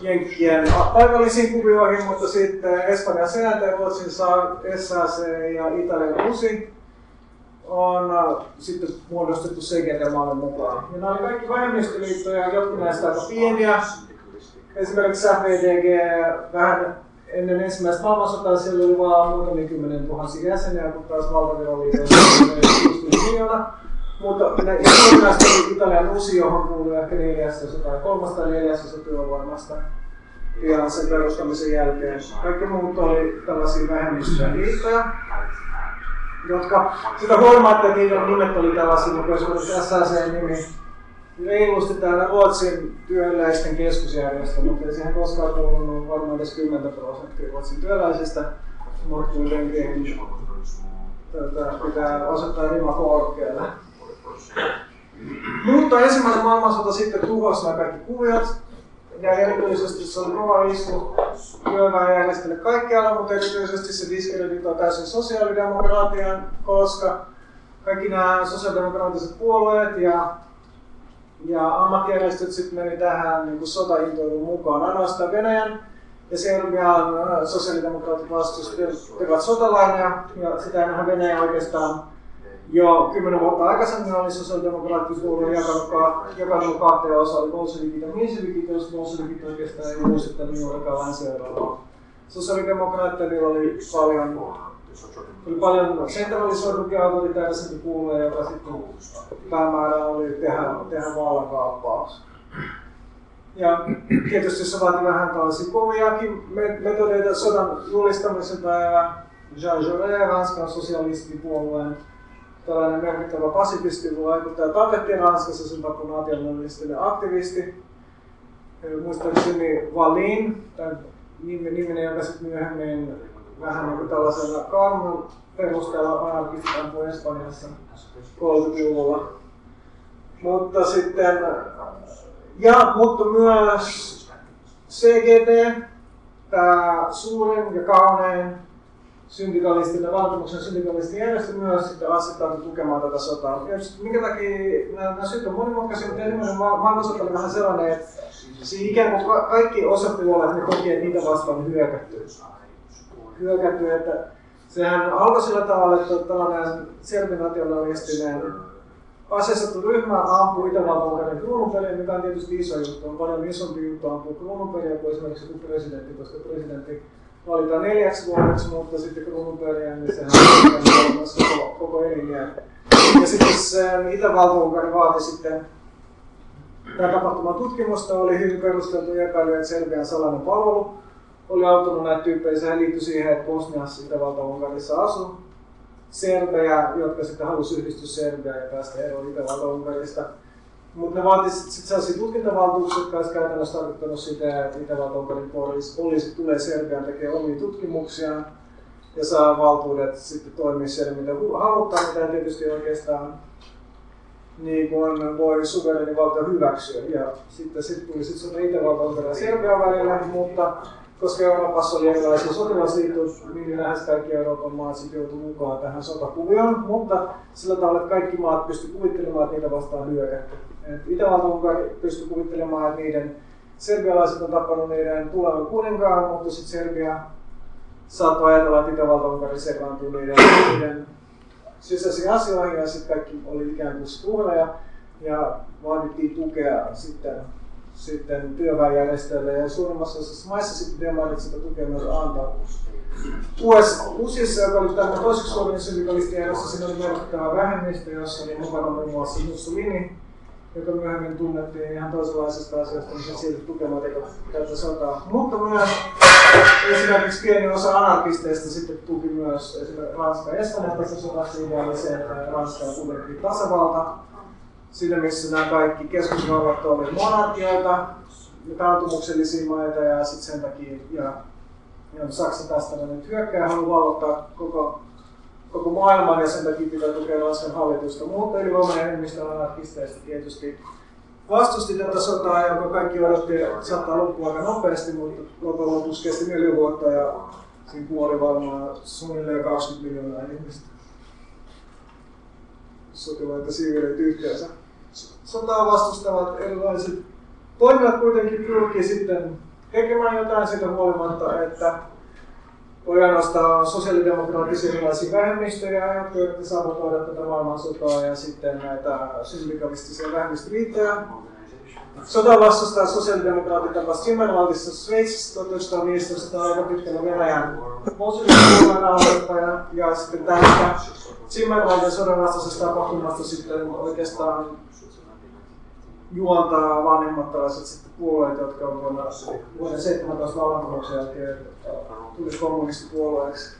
jenkkien paikallisiin kuvioihin, mutta sitten Espanjan CNT, Ruotsin SAC ja Italian USI on sitten muodostettu CGT-mallin mukaan. Ja nämä oli kaikki vähemmistöliittoja, jotkut näistä aika pieniä. Esimerkiksi FVDG vähän ennen ensimmäistä maailmansotaa, siellä oli vaan muutamia 10 000 jäseniä, kun taas valtaviroliitossa oli 6 miljoonaa. Mutta ne ilmeisesti oli Italian USI, johon kuului ehkä 300–400 työvoimasta pian sen perustamisen jälkeen. Kaikki muut oli tällaisia vähemmistöliittoja, jotka sitä huolimatta, että niiden nimet oli tällaisia, mutta esimerkiksi SAC-nimi reilusti täällä Ruotsin työläisten keskusjärjestö, mutta ei siihen koskaan kuulunut varmaan edes 10% Ruotsin työläisistä, mutta kuitenkin pitää osoittaa rima korkealle. Mutta ensimmäinen maailmansota sitten tuhosi nämä kaikki kuviot, ja erityisesti se oli kova isku työväenjärjestölle kaikkialla, mutta erityisesti se diskreditoi täysin sosiaalidemokraatian, koska kaikki nämä sosiaalidemokraattiset puolueet ja ammattijärjestöt sitten meni tähän niin sotaintoiluun mukaan. Ainoastaan Venäjän ja Serbian sosiaalidemokraatit vastustivat sotalaineja, ja sitä ennenhän Venäjä oikeastaan jo 10 vuotta aikaisemmin oli sosiaalidemokraattipuolue jakanut kahteen osaan. Bolshevikit ja mensevikit, jos bolshevikit oikeastaan ei muistuttanut juurikaan Länsi-Eurooppaa. Sosiaalidemokraatteilla oli paljon sentralisoidunkin autoritäärisempi puolue, joka sitten päämäärä oli tehdä vallankaappaus. Ja tietysti se vaati vähän tällaisia koviakin metodeita sodan julistamisen päivä. Jean Jaurès, Ranskan sosialistipuolueen tällainen merkittävä pasifisti vaikuttaja, tapettiin Ranskassa sen takia nationalistinen aktivisti. Muistaakseni Valin, tämän niminen, joka sitten myöhemmin vähän niin kuin tällaisella karmun perusteella anarkistaan kuin Espanjassa 30-luvulla. Mutta myös CGT, tämä suurin ja kaunein syndikalistinen vallankumouksen syndikalistijärjestö myös sitten asettautui tukemaan tätä sotaa. Minkä takia nämä syyt on monimutkaisia, mutta ensimmäinen maailmansota oli vähän sellainen, että ikään kuin kaikki osapuolet ne koki, että niitä vastaan hyökätty, että sehän alkoi sillä tavalla, että tällainen serbinationalistinen aseistettu ryhmä ampui Itä-Valko-Unkarin kruununperiä, mikä on tietysti iso juttu, on paljon isompi juttu ampua kruununperiä kuin esimerkiksi presidentti, koska presidentti valitaan 4 vuodeksi, mutta sitten kruununperiä, niin sehän on koko eliniän. Ja sitten se Itä-Valko-Unkari vaati sitten tämä tapahtuman tutkimusta, oli hyvin perusteltu epäily, että Serbian salainen palvelu oli auttanut näitä tyyppejä. Sehän liittyi siihen, että Bosniassa Itä-Valko-Unkarissa asui serbejä, jotka sitten halusi yhdistyä Serbiaan ja päästä eroon Itä-Valko-Unkarista. Mutta ne vaativat sitten sellaisia tutkintavaltuuksia, jotka olisivat käytännössä tarkoittaneet sitä, että Itä-Valko-Unkarin poliisi tulee Serbiaan tekemään omia tutkimuksiaan ja saa valtuudet sitten toimia siellä, mitä halutaan, mitä tietysti oikeastaan niin kuin voi suvereeni valtio hyväksyä. Ja sitten tuli sitten Itä-Valko-Unkarin ja Serbian välillä, mutta koska Euroopassa oli erilaisia sotilasliittoja, niin lähes kaikki Euroopan maat sitten joutui mukaan tähän sotakuvioon, mutta sillä tavalla, että kaikki maat pystyivät kuvittelemaan, että niitä vastaan hyökätty. Itä-Valko-Unkari pystyi kuvittelemaan, että niiden serbialaiset on tappanut niiden tulevan kuninkaan, mutta sitten Serbia saattoi ajatella, että Itä-Valko-Unkari servaantui niiden sisäisiin asioihin ja sitten kaikki oli ikään kuin uhreja ja vaadittiin tukea sitten työväenjärjestöille ja suurimmassa osassa maissa sitten demarit sitä tukea myös antaa. USissa, joka oli tämä toiseksi Suomen syndikalistien erossa, siinä oli merkittävä vähemmistö, jossa oli mukana muun muassa Mussolini, joka myöhemmin tunnettiin ihan toisenlaisesta asioista, missä silti tukemaan tätä sotaa. Mutta myös esimerkiksi pieni osa anarkisteista sitten tuki myös esimerkiksi Ranska ja Espanjan tasasodassa ideaali se, että Ranska on kuitenkin tasavalta. Siinä missä nämä kaikki keskusvallat olivat monarkioita ja taantumuksellisia maita ja sitten sen takia ja Saksa tästä nyt hyökkää ja haluaa vallottaa koko maailman ja sen takia pitää tukea Ranskan hallitusta. Mutta ylivoimainen enemmistö anarkisteista tietysti vastusti tätä sotaa, jonka kaikki odotti, että saattaa loppua aika nopeasti, mutta lopun lopuksi kesti 4 vuotta ja siinä kuoli varmaan suunnilleen 20 miljoonaa ihmistä. Sotilaita siviilit yhteensä. Sotaa vastustavat erilaiset toimijat kuitenkin pyrkii sitten tekemään jotain siitä huolimatta, että voi ainoastaan sosiaalidemokraattisia erilaisia vähemmistöjä, jotka yrittävät sabotoida tätä maailmansotaa ja sitten näitä syndikalistisia vähemmistöliittoja. Sotaa vastustaa sosiaalidemokraatit tapas Timmerwaldissa Sveitsissä 1915 aika pitkällä Venäjän positiivisuuden aloittajana ja sitten tästä Zimmerwaldin sodan vastaisesta tapahtumasta sitten oikeastaan juontaa vanhemmat tällaiset sitten puolueet, jotka on vuoden 17 vallankumouksen jälkeen tuli kommunistipuolueeksi.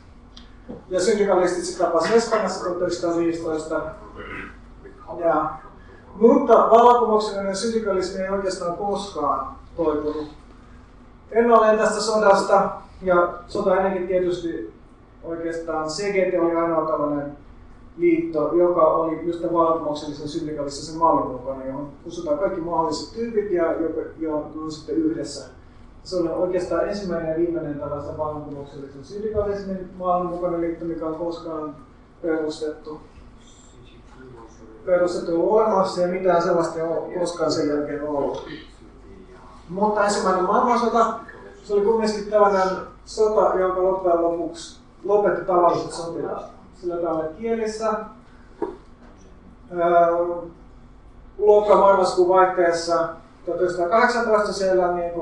Ja syndikalistit sitten tapasivat Espanjassa 1915. Mutta vallankumouksellinen syndikalismi ei oikeastaan koskaan toipunut ennalleen tästä sodasta ja sota ennenkin tietysti oikeastaan CGT oli ainoa tällainen liitto, joka oli just tämän vallankumouksellisen syndikalistisen mallin mukana, johon kutsutaan kaikki mahdolliset tyypit ja joka on sitten yhdessä. Se on oikeastaan ensimmäinen ja viimeinen tällaisen vallankumouksellisen syndikalismin mallin mukana liitto, mikä on koskaan perustettu olemassa ja mitään sellaista ei ole koskaan sen jälkeen ollut. Mutta ensimmäinen maailmansota, se oli kumminkin tällainen sota, jonka loppujen lopuksi lopetti tavalliset sotilaat. Sillä tavalla kielissä marraskuun vaihteessa 1918 siellä niin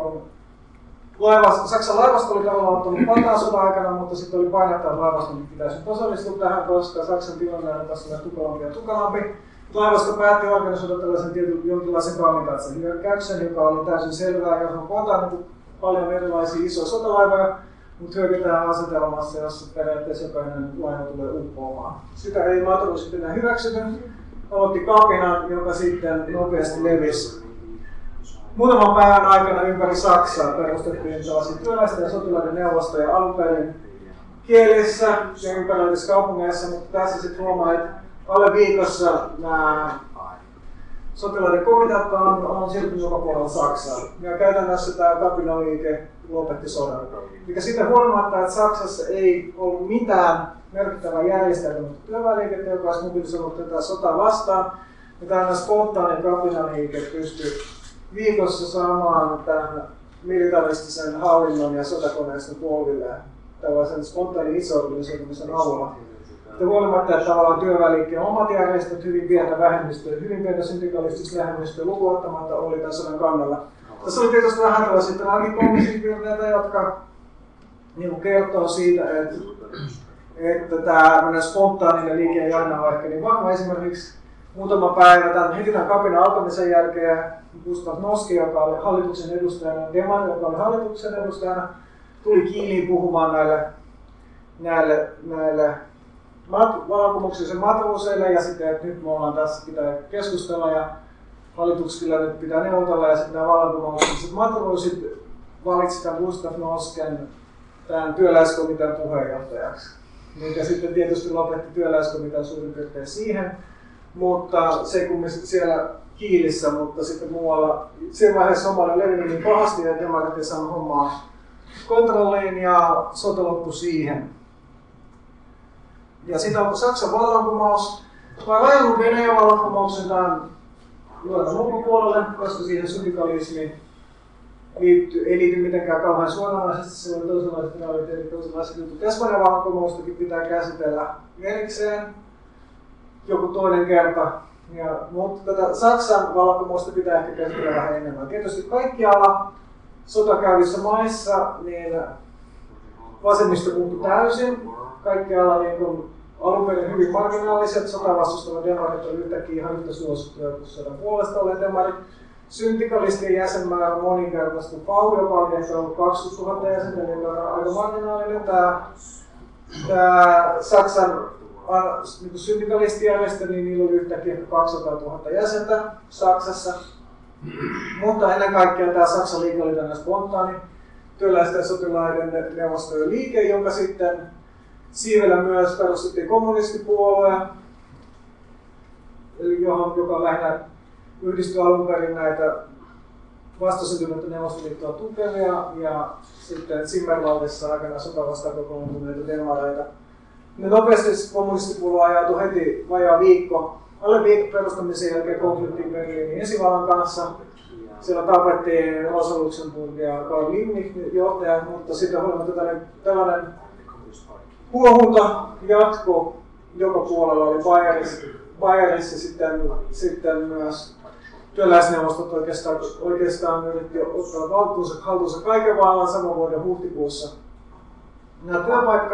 Saksan laivasto oli tavallaan ottanut pataa sodan aikana, mutta sitten oli painetta, että laivaston pitäisi nyt osallistua tähän, koska Saksan tilanne on tässä tukalampi ja tukalampi. Laivasto päätti organisoida tällaisen jonkinlaisen kamikatsen hyökkäyksen, joka oli täysin selvää, johon kootaan niin paljon erilaisia isoja sotalaivoja, mutta hyökätään asetelmassa, jossa periaatteessa jokainen laiva tulee uppoamaan. Sitä ei Maduro sitten enää hyväksynyt, aloitti kapinan, joka sitten nopeasti levisi. Muutaman päivän aikana ympäri Saksaa perustettiin tällaisia työläisten ja sotilaiden neuvostoja alunperin kielissä ja ympäröivissä kaupungeissa, mutta tässä sitten huomaa, että alle viikossa nämä sotilaiden komiteat on siirtynyt joka puolella Saksaa. Ja käytännössä tämä kapinaliike lopetti sodan. Mikä sitten huolimatta, että Saksassa ei ollut mitään merkittävää järjestelmää työväenliikettä, joka olisi mobilisoinut tätä sotaa vastaan, ja tämä spontaani kapinaliike pystyi viikossa saamaan tämän militaristisen hallinnon ja sotakoneiston polvilleen tällaisen spontaanin itseorganisoitumisen avulla. Ja huolimatta, että tavallaan työväenliikkeen omat järjestöt, hyvin pientä vähemmistöä, hyvin pientä syndikalistista vähemmistöä lukuun ottamatta oli tämän sodan kannalla. Tässä oli tietysti vähän tällaisia tragikoomisia piirteitä, jotka niin kertoo siitä, että tämä spontaaninen liike ei aina ole ehkä niin vahva. Esimerkiksi muutama päivä tämän kapinan alkamisen jälkeen Gustav Noski, joka oli hallituksen edustajana, Deman, joka oli hallituksen edustajana, tuli Kiiniin puhumaan näille vallankumouksellisen matavuuseille ja sitten, että nyt me ollaan tässä, pitää keskustella ja hallituksilla nyt pitää neuvotella ja sitten nämä vallankumoukselliset matavuuset valitsi tämän Gustav Nosken tämän työläiskomitean puheenjohtajaksi. Ja sitten tietysti lopetti työläiskomitean suurin piirtein siihen, mutta se kummasti siellä Kiilissä, mutta sitten muualla, siinä vaiheessa homma oli levinnyt niin pahasti ja demarit ei saanut hommaa kontrolliin ja sota loppui siihen. Ja sitten on Saksan vallankumous, vai rajannut Venäjän vallankumouksen tämän loppupuolelle, koska siihen syndikalismiin ei liity mitenkään kauhean suoranaisesti, sillä toisenlaiset jutut. Espanjan vallankumoustakin pitää käsitellä erikseen joku toinen kerta, ja, mutta tätä Saksan vallankumousta pitää ehkä käsitellä vähän enemmän. Tietysti kaikkialla sotakäyvissä maissa niin vasemmisto puuttuu täysin. Kaikkialla niin alunperin hyvin marginaaliset sotavastustavat demarit on yhtäkkiä ihan yhtä suosittuja kuin sodan puolesta olleet demarit. Syndikalistien jäsenmäärä on moninkertaisesti paljon, joka on ehkä ollut 20 000 jäsentä, niin on aika marginaalinen tämä Saksan niin syndikalistijärjestö, niin niillä oli yhtäkkiä 200 000 jäsentä Saksassa. Mutta ennen kaikkea tämä Saksan liike oli tämmöinen spontaani työläisten sotilaiden neuvostojen liike, jonka sitten siivellä myös perustettiin kommunistipuolue, joka lähinnä yhdistyi alun perin näitä vastasyntymättä Neuvostoliittoa tukevia ja sitten Zimmerwaldissa aikanaan sotavastaan kokoontuneita demareita. Ne nopeasti kommunistipuolue ajautui heti vajaa viikko. Alle viikon perustamisen jälkeen konfliktiin Berliinin ensivallan kanssa. Siellä tapettiin Rosa Luxemburg ja Karl Liebknecht johtaja, mutta sitten huolimatta tällainen huohunta jatkoi joka puolella, oli Bayerissa sitten myös työläisneuvostot oikeastaan yritti ottaa haltuunsa kaiken vallan saman vuoden huhtikuussa. Nämä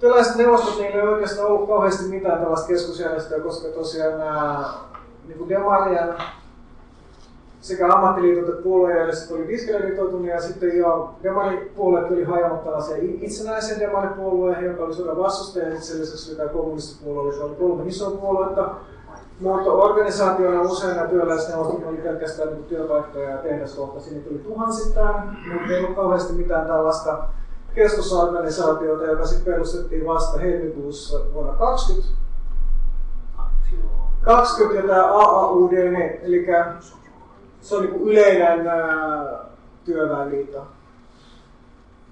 työläisneuvostot, niillä ei oikeastaan ollut kauheasti mitään tällaista keskusjärjestöä, koska tosiaan nämä niin demarien sekä ammattiliitot että puoluejärjestöt oli diskreditoituneet ja sitten jo demaripuolueet oli hajannut tällaiseen itsenäiseen demaripuolueen, joka oli sodan vastustaja, ja sen lisäksi oli tämä kommunistipuolue, joka oli 3 isoa puoluetta. Mutta organisaationa usein nämä työläisneuvostot oli pelkästään työpaikkoja ja tehdaskohtaisia, niitä tuli tuhansittain, mutta ei ollut kauheasti mitään tällaista keskusorganisaatiota, joka sitten perustettiin vasta helmikuussa vuonna 2020 ja tämä AAUD, eli se on niin yleinen työväenliitto.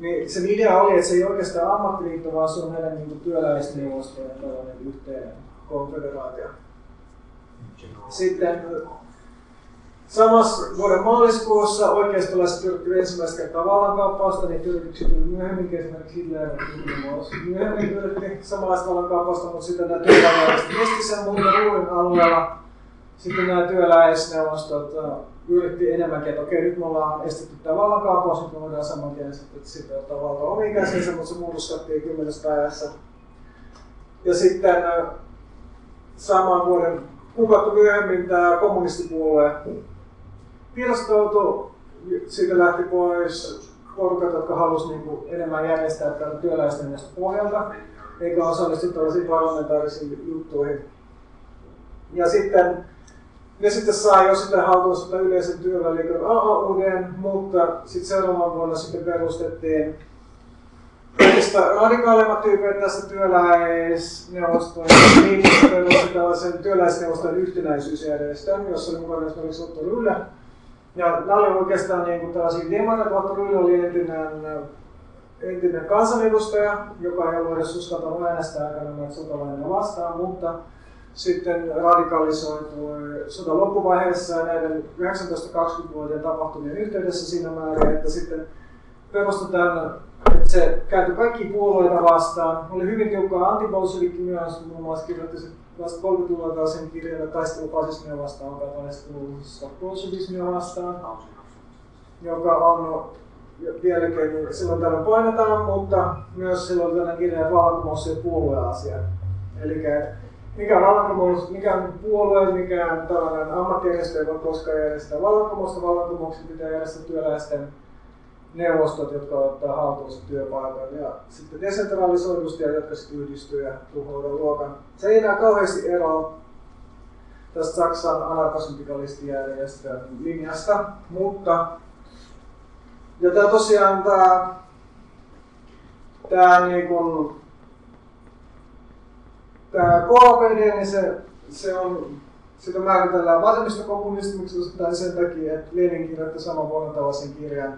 Niin sen idea oli, että se ei oikeastaan ammattiliitto, vaan se on meidän niin työläisneuvostojen tällainen yhteinen konfederaatio. Sitten samassa vuoden maaliskuussa oikeistolaiset tyrkyivät ensimmäistä kertaa vallankaappausta, niin tyrkykset tuli myöhemmin, esimerkiksi Hitler myöhemmin tyrkyivät samanlaista vallankaappausta, mutta sitten nämä työväenliitto esti sen muuten Ruurin alueella. Sitten nämä työläisneuvostot yritti enemmänkin, että okei, nyt me ollaan estetty tämä vallankaappaus, nyt me voidaan saman tien sitten ottaa valta omiin käsinsä, mutta se murskattiin 10 päivässä. Ja sitten saman vuoden kuukautta myöhemmin tämä kommunistipuolue pirstoutui, siitä lähti pois porukat, jotka halusivat enemmän järjestää tämän työläisneuvoston pohjalta, eikä osallistu tällaisiin parlamentaarisiin juttuihin. Ja sitten ne sitten saa jo sitä haltuunsa sitä yleisen työväenliiton AAUD:n, mutta sitten seuraavana vuonna sitten perustettiin kaikista radikaalimmat tyypeitä tästä työläisneuvostoista, niin perusti tällaisen työläisneuvoston yhtenäisyysjärjestön, jossa oli mukana esimerkiksi Otto Ryle. Ja nämä oli oikeastaan niin kuin tällaisia demareita. Otto Ryle oli entinen kansanedustaja, joka ei ollut edes uskaltanut äänestää aikana sotalaineja vastaan, mutta sitten radikalisoitui sodan loppuvaiheessa ja näiden 19-20-vuotiaan tapahtumien yhteydessä siinä määrin, että sitten perustetaan, että se käytyi kaikki puolueita vastaan. Oli hyvin tiukkaa antibolshevikki myös, muun muassa kirjoitti vasta 30-luvulta asian kirjan, että taistelufasismia vastaan, joka taistelufasismia vastaan, joka on vieläkin silloin täällä painetaan, mutta myös silloin tällainen kirja vallankumous ja puolueasia. Eli mikä vallankumous, mikä on puolue, mikä on tällainen ammattijärjestö, joka koskaan järjestää vallankumousta. Vallankumouksen pitää järjestää työläisten neuvostot, jotka ottaa haltuunsa työpaikan. Ja sitten desentralisoidusti ja jotka sitten yhdistyy ja tuhoidaan luokan. Se ei enää kauheasti eroa tästä Saksan anarkosyndikalistijärjestön linjasta, mutta ja tämä tosiaan tämä KPD, niin se on, sitä määritellään vasemmistokommunismiksi tai sen takia, että Lenin kirjoitti saman vuonna tällaisen kirjan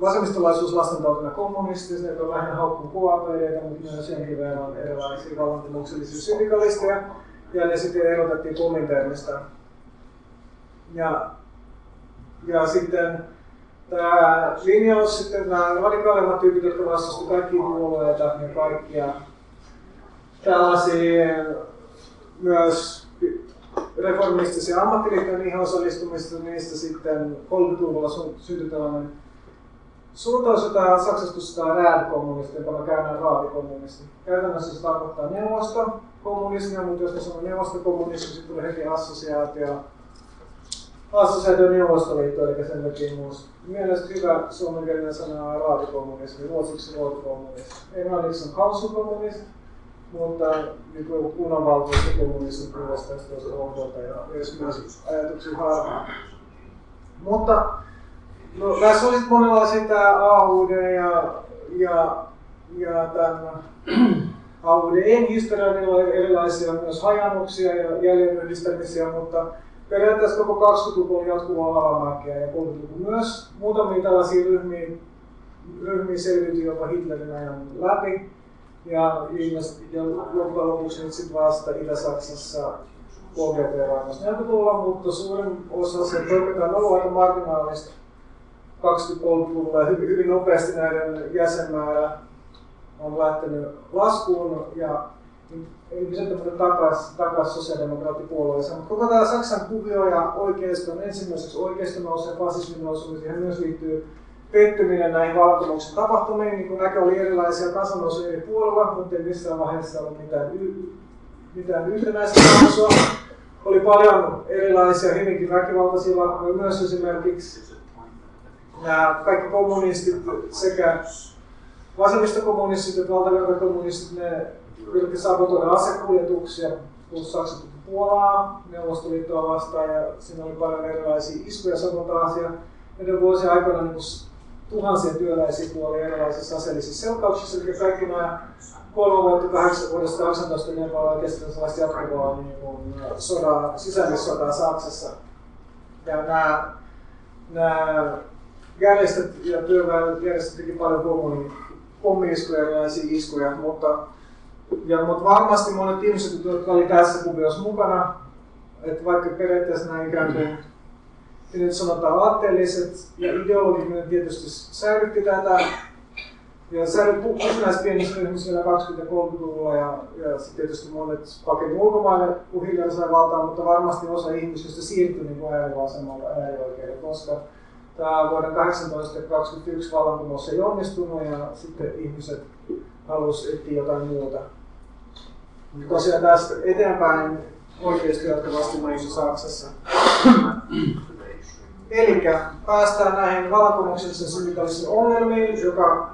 Vasemmistolaisuus lastentautuna kommunistista, joka on lähinnä haukkuu KPD:tä, mutta myös senkin verran erilaisia vallankumouksellisia syndikalisteja, ja ne sitten erotettiin Kominternistä. Ja sitten tämä linjaus, sitten nämä radikaalimmat tyypit, jotka vastustivat kaikkia puolueita ja kaikkia tällaisia myös reformistisia ammattiliittoja niihin osallistumista, niistä sitten 30-luvulla syntyi tällainen suuntaus, jota Saksassa kutsutaan RAD-kommunismi, joka käydään raadikommunismi. Käytännössä se tarkoittaa neuvostokommunismia, mutta jos ne sanoo neuvostokommunismi, sitten tulee heti assosiaatio Neuvostoliitto, eli sen takia muussa. Mielestäni hyvä suomenkielinen sana on raadikommunismi, ruotsiksi ruotokommunismi. Englanniksi on kausukommunismi, mutta niin kunnanvaltuustokommunismi puolestaan on ohdolta ja myös ajatuksia harhaan. Mutta no, tässä oli sitten monenlaisia tämä AUD ja tämän AUD:n historialla erilaisia myös hajannuksia ja jäljelyhdistämisiä, mutta periaatteessa koko 20-luvun jatkuvaa alamäkeä ja 30-luvun myös. Muutamia tällaisia ryhmiä selviytyi jopa Hitlerin ajan läpi. Ja loppujen lopuksi nyt sitten vasta Itä-Saksassa KGB-raimassa 40-luvulla, mutta suurin osa sen toimintaan on ollut aika marginaalista 20-30-luvulla. Hyvin nopeasti näiden jäsenmäärä on lähtenyt laskuun. Ja ihmiset ovat takaisin sosiaalidemokraattipuolueeseen, mutta koko tämä Saksan kuvio ja oikeiston, ensimmäiseksi oikeiston nousu ja fasismin nousu, siihen myös liittyy pettyminen näihin vallankumouksen tapahtumiin, niin kuin näkö oli erilaisia kansannousuja eri puolella, mutta ei missään vaiheessa ollut mitään yhtenäistä nousua. Oli paljon erilaisia, hyvinkin väkivaltaisia lakkoja, myös esimerkiksi nämä kaikki kommunistit sekä vasemmistokommunistit että valtavirtakommunistit, ne pyrki sabotoida asekuljetuksia, kun Saksa tuli Puolaa, Neuvostoliittoa vastaan, ja siinä oli paljon erilaisia iskuja sabotaasia. Näiden vuosien aikana niin tuhansia työläisiä kuoli erilaisissa aseellisissa selkauksissa, eli kaikki nämä 3 vuodesta 18 ne vaan oikeastaan sellaista jatkuvaa niin sisällissotaa Saksassa. Ja nämä järjestöt ja työväenjärjestöt teki paljon pommi-iskuja, erilaisia iskuja, mutta varmasti monet ihmiset, jotka oli tässä kuviossa mukana, että vaikka periaatteessa näin ikään kuin nyt sanotaan aatteelliset ja ideologinen tietysti säilytti tätä ja säilytti usein pienissä ryhmissä vielä 20-30-luvulla ja sitten tietysti monet pakeni ulkomaille, kun hiljaa sai valtaa, mutta varmasti osa ihmisistä siirtyi niin äärivasemmalta äärioikealle, koska tämä vuoden 1821 vallankumous ei onnistunut ja sitten ihmiset halusi etsiä jotain muuta. Tosiaan tästä eteenpäin oikeasti jatkuvasti nousi Saksassa. Eli päästään näihin vallankumouksellisen syndikalismin ongelmiin, joka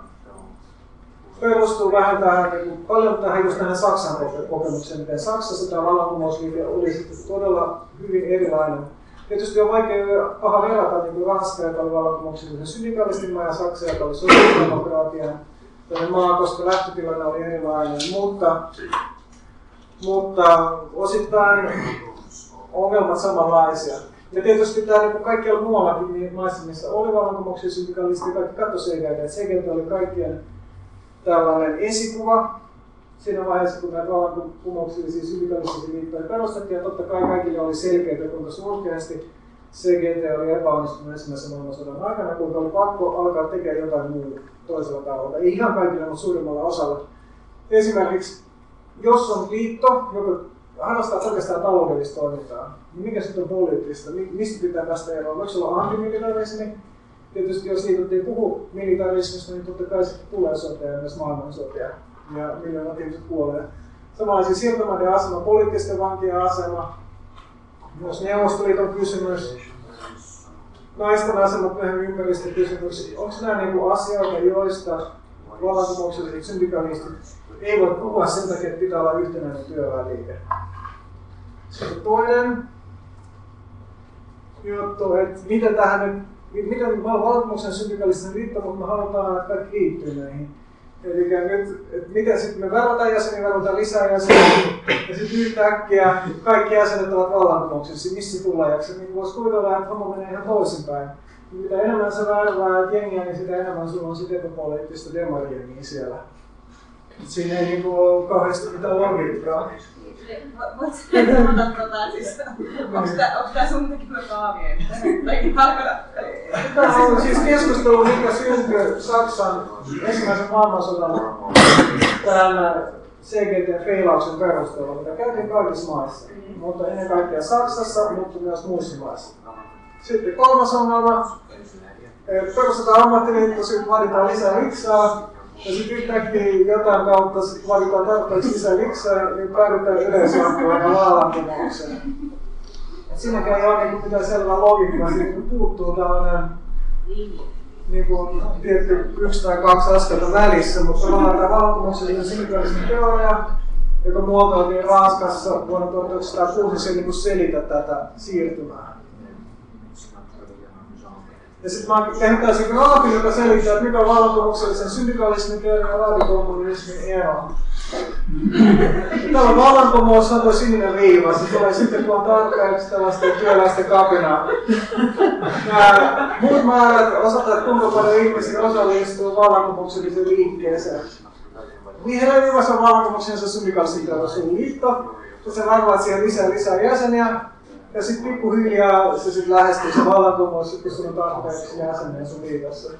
perustuu vähän tähän Saksan kokemukseen, miten Saksassa tämä vallankumousliike oli sitten todella hyvin erilainen. Tietysti on vaikea paha verrata niin Ranska, joka oli vallankumouksellisen syndikalismin ja Saksa, joka oli sosiaalidemokraatian maa, koska lähtötilanne oli erilainen, mutta osittain ongelmat samanlaisia. Ja tietysti tämä kaikkialla muuallakin maissa, missä oli vallankumouksia syndikalisti, kaikki katsoi Segeltä. Segeltä oli kaikkien tällainen esikuva siinä vaiheessa, kun näitä vallankumouksellisia syndikalistisia liittoja perustettiin. Ja totta kai kaikille oli selkeää, kuinka surkeasti CGT oli epäonnistunut ensimmäisen maailmansodan aikana, kun oli pakko alkaa tekemään jotain muuta toisella tavalla. Ei ihan kaikille, mutta suurimmalla osalla. Esimerkiksi, jos on liitto, joka harrastaa pelkästään taloudellista toimintaa, niin mikä sitten on poliittista? Mistä pitää päästä eroon? Voiko se olla antimilitarismi? tietysti jos siitä ei puhu militarismista, niin totta kai sitten tulee sotea, myös maailman sotea, ja miljoonat ihmiset kuolee. Samoin siis siltomaiden asema, poliittisten vankien asema, myös Neuvostoliiton kysymys, naisten asemat, myöhemmin ympäristökysymykset. Onko nämä niinku asioita, joista vallankumoukselliset syndikalistit ei voi puhua sen takia, että pitää olla yhtenäinen työväenliike? Sitten toinen juttu, että miten tähän nyt, miten vallankumouksen syndikalistit riittää, mutta me halutaan, että kaikki liittyy näihin. Eli nyt, että miten sitten me verotaan jäseniä, verotaan lisää jäseniä, ja sitten yhtäkkiä kaikki jäsenet ovat vallankumouksessa, missä tullajaksi, niin voisi kuvitella, että homma menee ihan toisinpäin. Mitä enemmän sä värväät jengiä, niin sitä enemmän sulla on sitä epäpoliittista demariengiä siellä. Siinä ei niin ole kauheasti mitään ongelmaa. Voitko sanoa, onko tämä sun tekemä kaavia? Tämä on siis keskustelu, mikä syntyi Saksan ensimmäisen maailmansodan tämän CGT-feilauksen perusteella, mitä käytiin kaikissa maissa, mutta ennen kaikkea Saksassa, mutta myös muissa maissa. Sitten kolmas ongelma, perustetaan ammattiliitto, sitten vaaditaan lisää riksaa. Ja sitten yhtäkkiä jotain kautta valitaan tarpeeksi lisää liksaa, niin päädytään yleisjoukkoon ja vallankumoukseen. Siinäkään ei ole mitään selvää logiikkaa, kun puuttuu tällainen tietty yksi tai kaksi askelta välissä, mutta tavallaan tämä vallankumouksen syndikalismin teoria, joka muotoiltiin Ranskassa vuonna 1906, se selitä tätä siirtymää. Ja sitten mä kehittäisin graafin, joka selittää, että mikä on vallankumouksellisen syndikalismin teoria ja raadikommunismin ero. Tällä vallankumous on tuo sininen viiva, se tulee sitten kun on tarpeeksi tällaista työläistä kapinaa. Nämä muut määrät osataan, että kuinka paljon ihmisiä osallistuu vallankumoukselliseen liikkeeseen. Vihreä viivassa on vallankumouksellisessa syndikalismin teoria liitto, ja sä varmaat siihen lisää jäseniä. Ja sitten pikkuhiljaa se sitten lähestyy se vallankumous, kun sun on tarpeeksi jäsenen sun liitossa.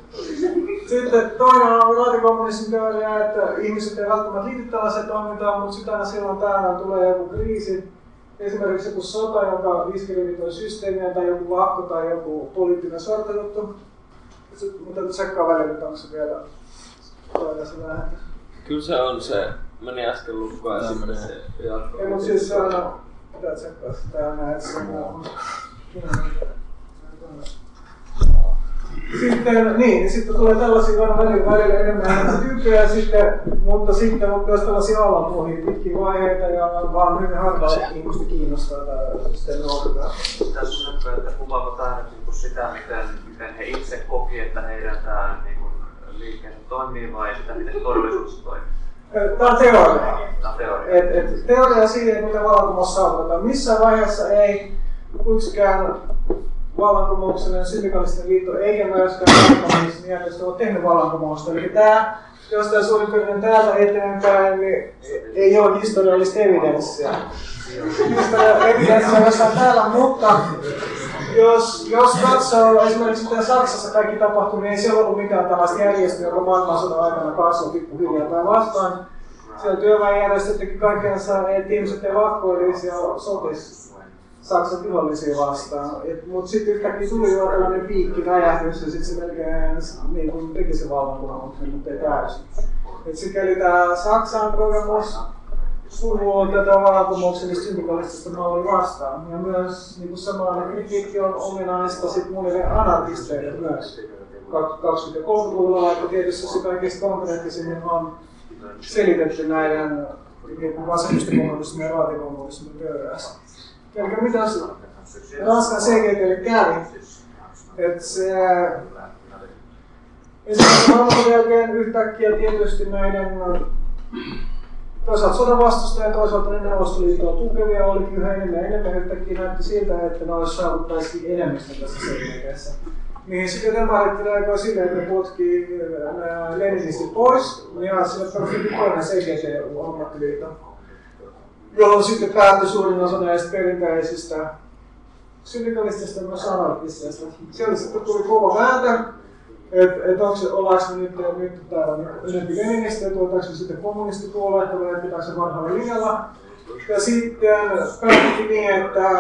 Sitten toinen on raadikommunismin teoria, että ihmiset eivät välttämättä liity tällaiseen toimintaan, mutta sitä aina silloin täällä tulee joku kriisi. Esimerkiksi joku sota, joka diskriminoi systeemiä, tai joku lakko tai joku poliittinen sortajuttu. Mutta tsekkaa välillä, että onko se vielä toinen se lähetä. Kyllä se on se. Meni äsken lukkoa ja sitten se jatko. Ei, mutta siis se on. Pitää tsekkaa sitä aina, että se on. Sitten, niin, sitten tulee tällaisia välillä enemmän tyyppejä, mutta sitten on myös tällaisia alapuolia, pitkiä vaiheita ja vaan hyvin harvaa ihmistä kiinnostaa tämä systeemi olkaa. Tässä on nyt, että kuvaava tähän sitä, miten he itse koki, että heidän tämä niin liikkeensä toimii vai sitä, miten todellisuus toimii? Tämä on teoria. Teoria siihen, miten vallankumous saavutetaan. Missään vaiheessa ei yksikään vallankumouksellinen syndikalistinen liitto eikä myöskään vallankumouksellinen järjestö ole tehnyt vallankumousta. Eli tämä, jos tämä suurin piirtein täältä eteenpäin, niin ei ole historiallista evidenssiä. Historiallista evidenssiä on jossain täällä, mutta jos katsoo esimerkiksi mitä Saksassa kaikki tapahtui, niin ei siellä ollut mitään tällaista järjestöä, joka maailmansodan aikana kasvoi pikkuhiljaa tai vastaan. Siellä työväenjärjestöt teki kaikensa, että ihmiset ei lakkoilisi ja sotisi Saksan vihollisia vastaan. Mutta sitten yhtäkkiä tuli jo tällainen piikki räjähdys ja sitten se melkein niin teki se vallankumouksen, mutta ei täysin. Et sikäli tämä Saksan kokemus puhuu tätä vallankumouksellista syndikalistista mallia vastaan. Ja myös niin samanlainen kritiikki on ominaista monille anarkisteille myös. 20- ja 30-luvulla, vaikka tietysti se kaikista konkreettisimmin on selitetty näiden vasemmistokommunismin ja raatikommunismin teoriassa. Eli mitä Ranskan CGT:lle kävi? Ensimmäisen maailman jälkeen yhtäkkiä tietysti näiden toisaalta sodan vastustajia ja toisaalta ne Neuvostoliittoa tukevia oli yhä enemmän. Yhtäkkiä näytti siltä, että ne olisi saavuttaisiin enemmistön tässä CGT:ssä. Niin sitten demarit aikoi silleen, että ne potkii leninistit pois, ja sille perustettiin toinen CGT-ammattiliitto, jolloin sitten päättyi suurin osa näistä perinteisistä syndikalisteista ja myös anarkisteista. Sieltä sitten tuli kova vääntö, että ollaanko me nyt täällä ylempi leninisti, tuotaanko me sitten kommunistipuolueita vai pitääkö se vanhalla linjalla. Ja sitten päätettiin niin, että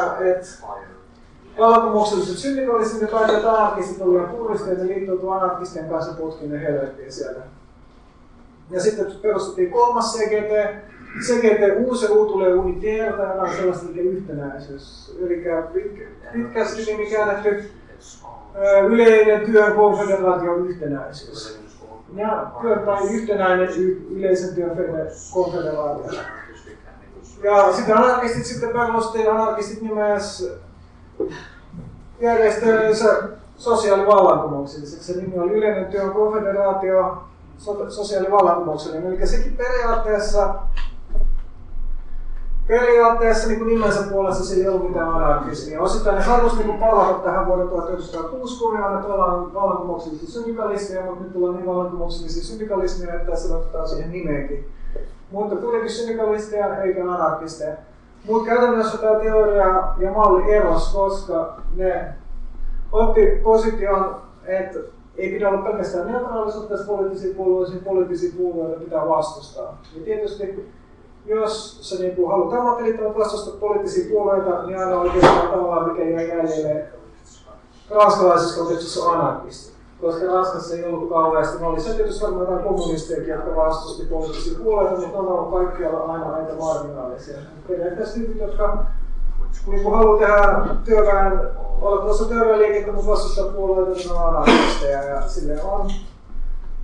Vallankumoukselliset syndikalistit ja kaikki anarkistit olivat puristeet ja liittoutuu anarkisten kanssa putkiin ja helvettiin sieltä. Ja sitten perustettiin kolmas CGT. CGT uusi tulee uniteerta ja on sellaista yhtenäisyys. Eli pitkästi nimi käännetty yleinen työn konfederaation yhtenäisyys. Ja työ tai yhtenäinen yleisen työn konfederaatio. Ja sitten anarkistit sitten perustettiin nimes järjestöönsä sosiaalivallankumoukselliseksi. Se nimi oli yleinen työn konfederaatio sosiaalivallankumouksellinen. Eli sekin periaatteessa niin nimensä puolesta sillä ei ollut mitään anarkismia. Osittain ne halusi niin palata tähän vuoden 1906, aina tuolla on vallankumouksellisia syndikalisteja, mutta nyt tullaan niin vallankumouksellisia syndikalismia, että tässä otetaan siihen nimeenkin. Mutta kuitenkin syndikalisteja eikä anarkisteja. Mutta käytännössä tämä teoria ja malli erosi, koska ne otti position, että ei pidä olla pelkästään neutraalisuutta poliittisia puolueita pitää vastustaa. Ja tietysti jos sä niin haluat ammattiliittoon vastustaa poliittisia puolueita, niin aina oikeastaan tavallaan mikä jää jäljelle ranskalaisessa kontekstissa anarkistit. Koska Ranskassa ei ollut kauheasti, ne oli tietysti varmaan jotain kommunisteja, jotka vastusti poliittisia puolueita, mutta on ollut kaikkialla aina aika marginaalisia. Periaatteessa nyt, jotka niin haluaa tehdä työväen, olla tuossa työväenliikettä, mutta vastustaa puolueita, niin on anarkisteja ja silleen on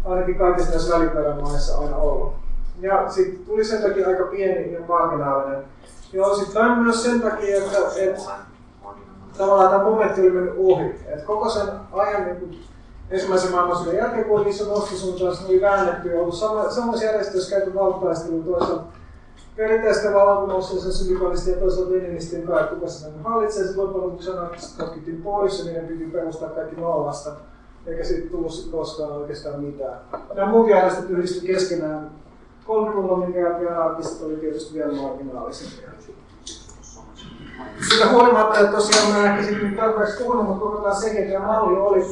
ainakin kaikissa näissä Välimeren maissa aina ollut. Ja sitten tuli sen takia aika pieni ja marginaalinen. Ja osittain myös sen takia, että tavallaan tämä momentti oli mennyt ohi. Et koko sen ajan niin ensimmäisen maailmansodan jälkeen, kun niissä nostisuuntaissa oli väännetty ja ollut samassa järjestössä käyty valtaistelun toisaalta perinteistä vallankumouksellisen syndikalistien ja toisaalta leninistien kai, kuka sitä hallitsee. Sitten loppujen anarkistit katkittiin pois ja niiden piti perustaa kaikki nollasta, eikä siitä tullut koskaan oikeastaan mitään. Nämä muunkin järjestöt yhdistyi keskenään. 30-luvulla minkä anarkistit oli tietysti vielä marginaalisempia. Siitä huolimatta, että tosiaan mä ehkä sitten tarpeeksi puhunut, mutta kuitenkaan CGT-malli oli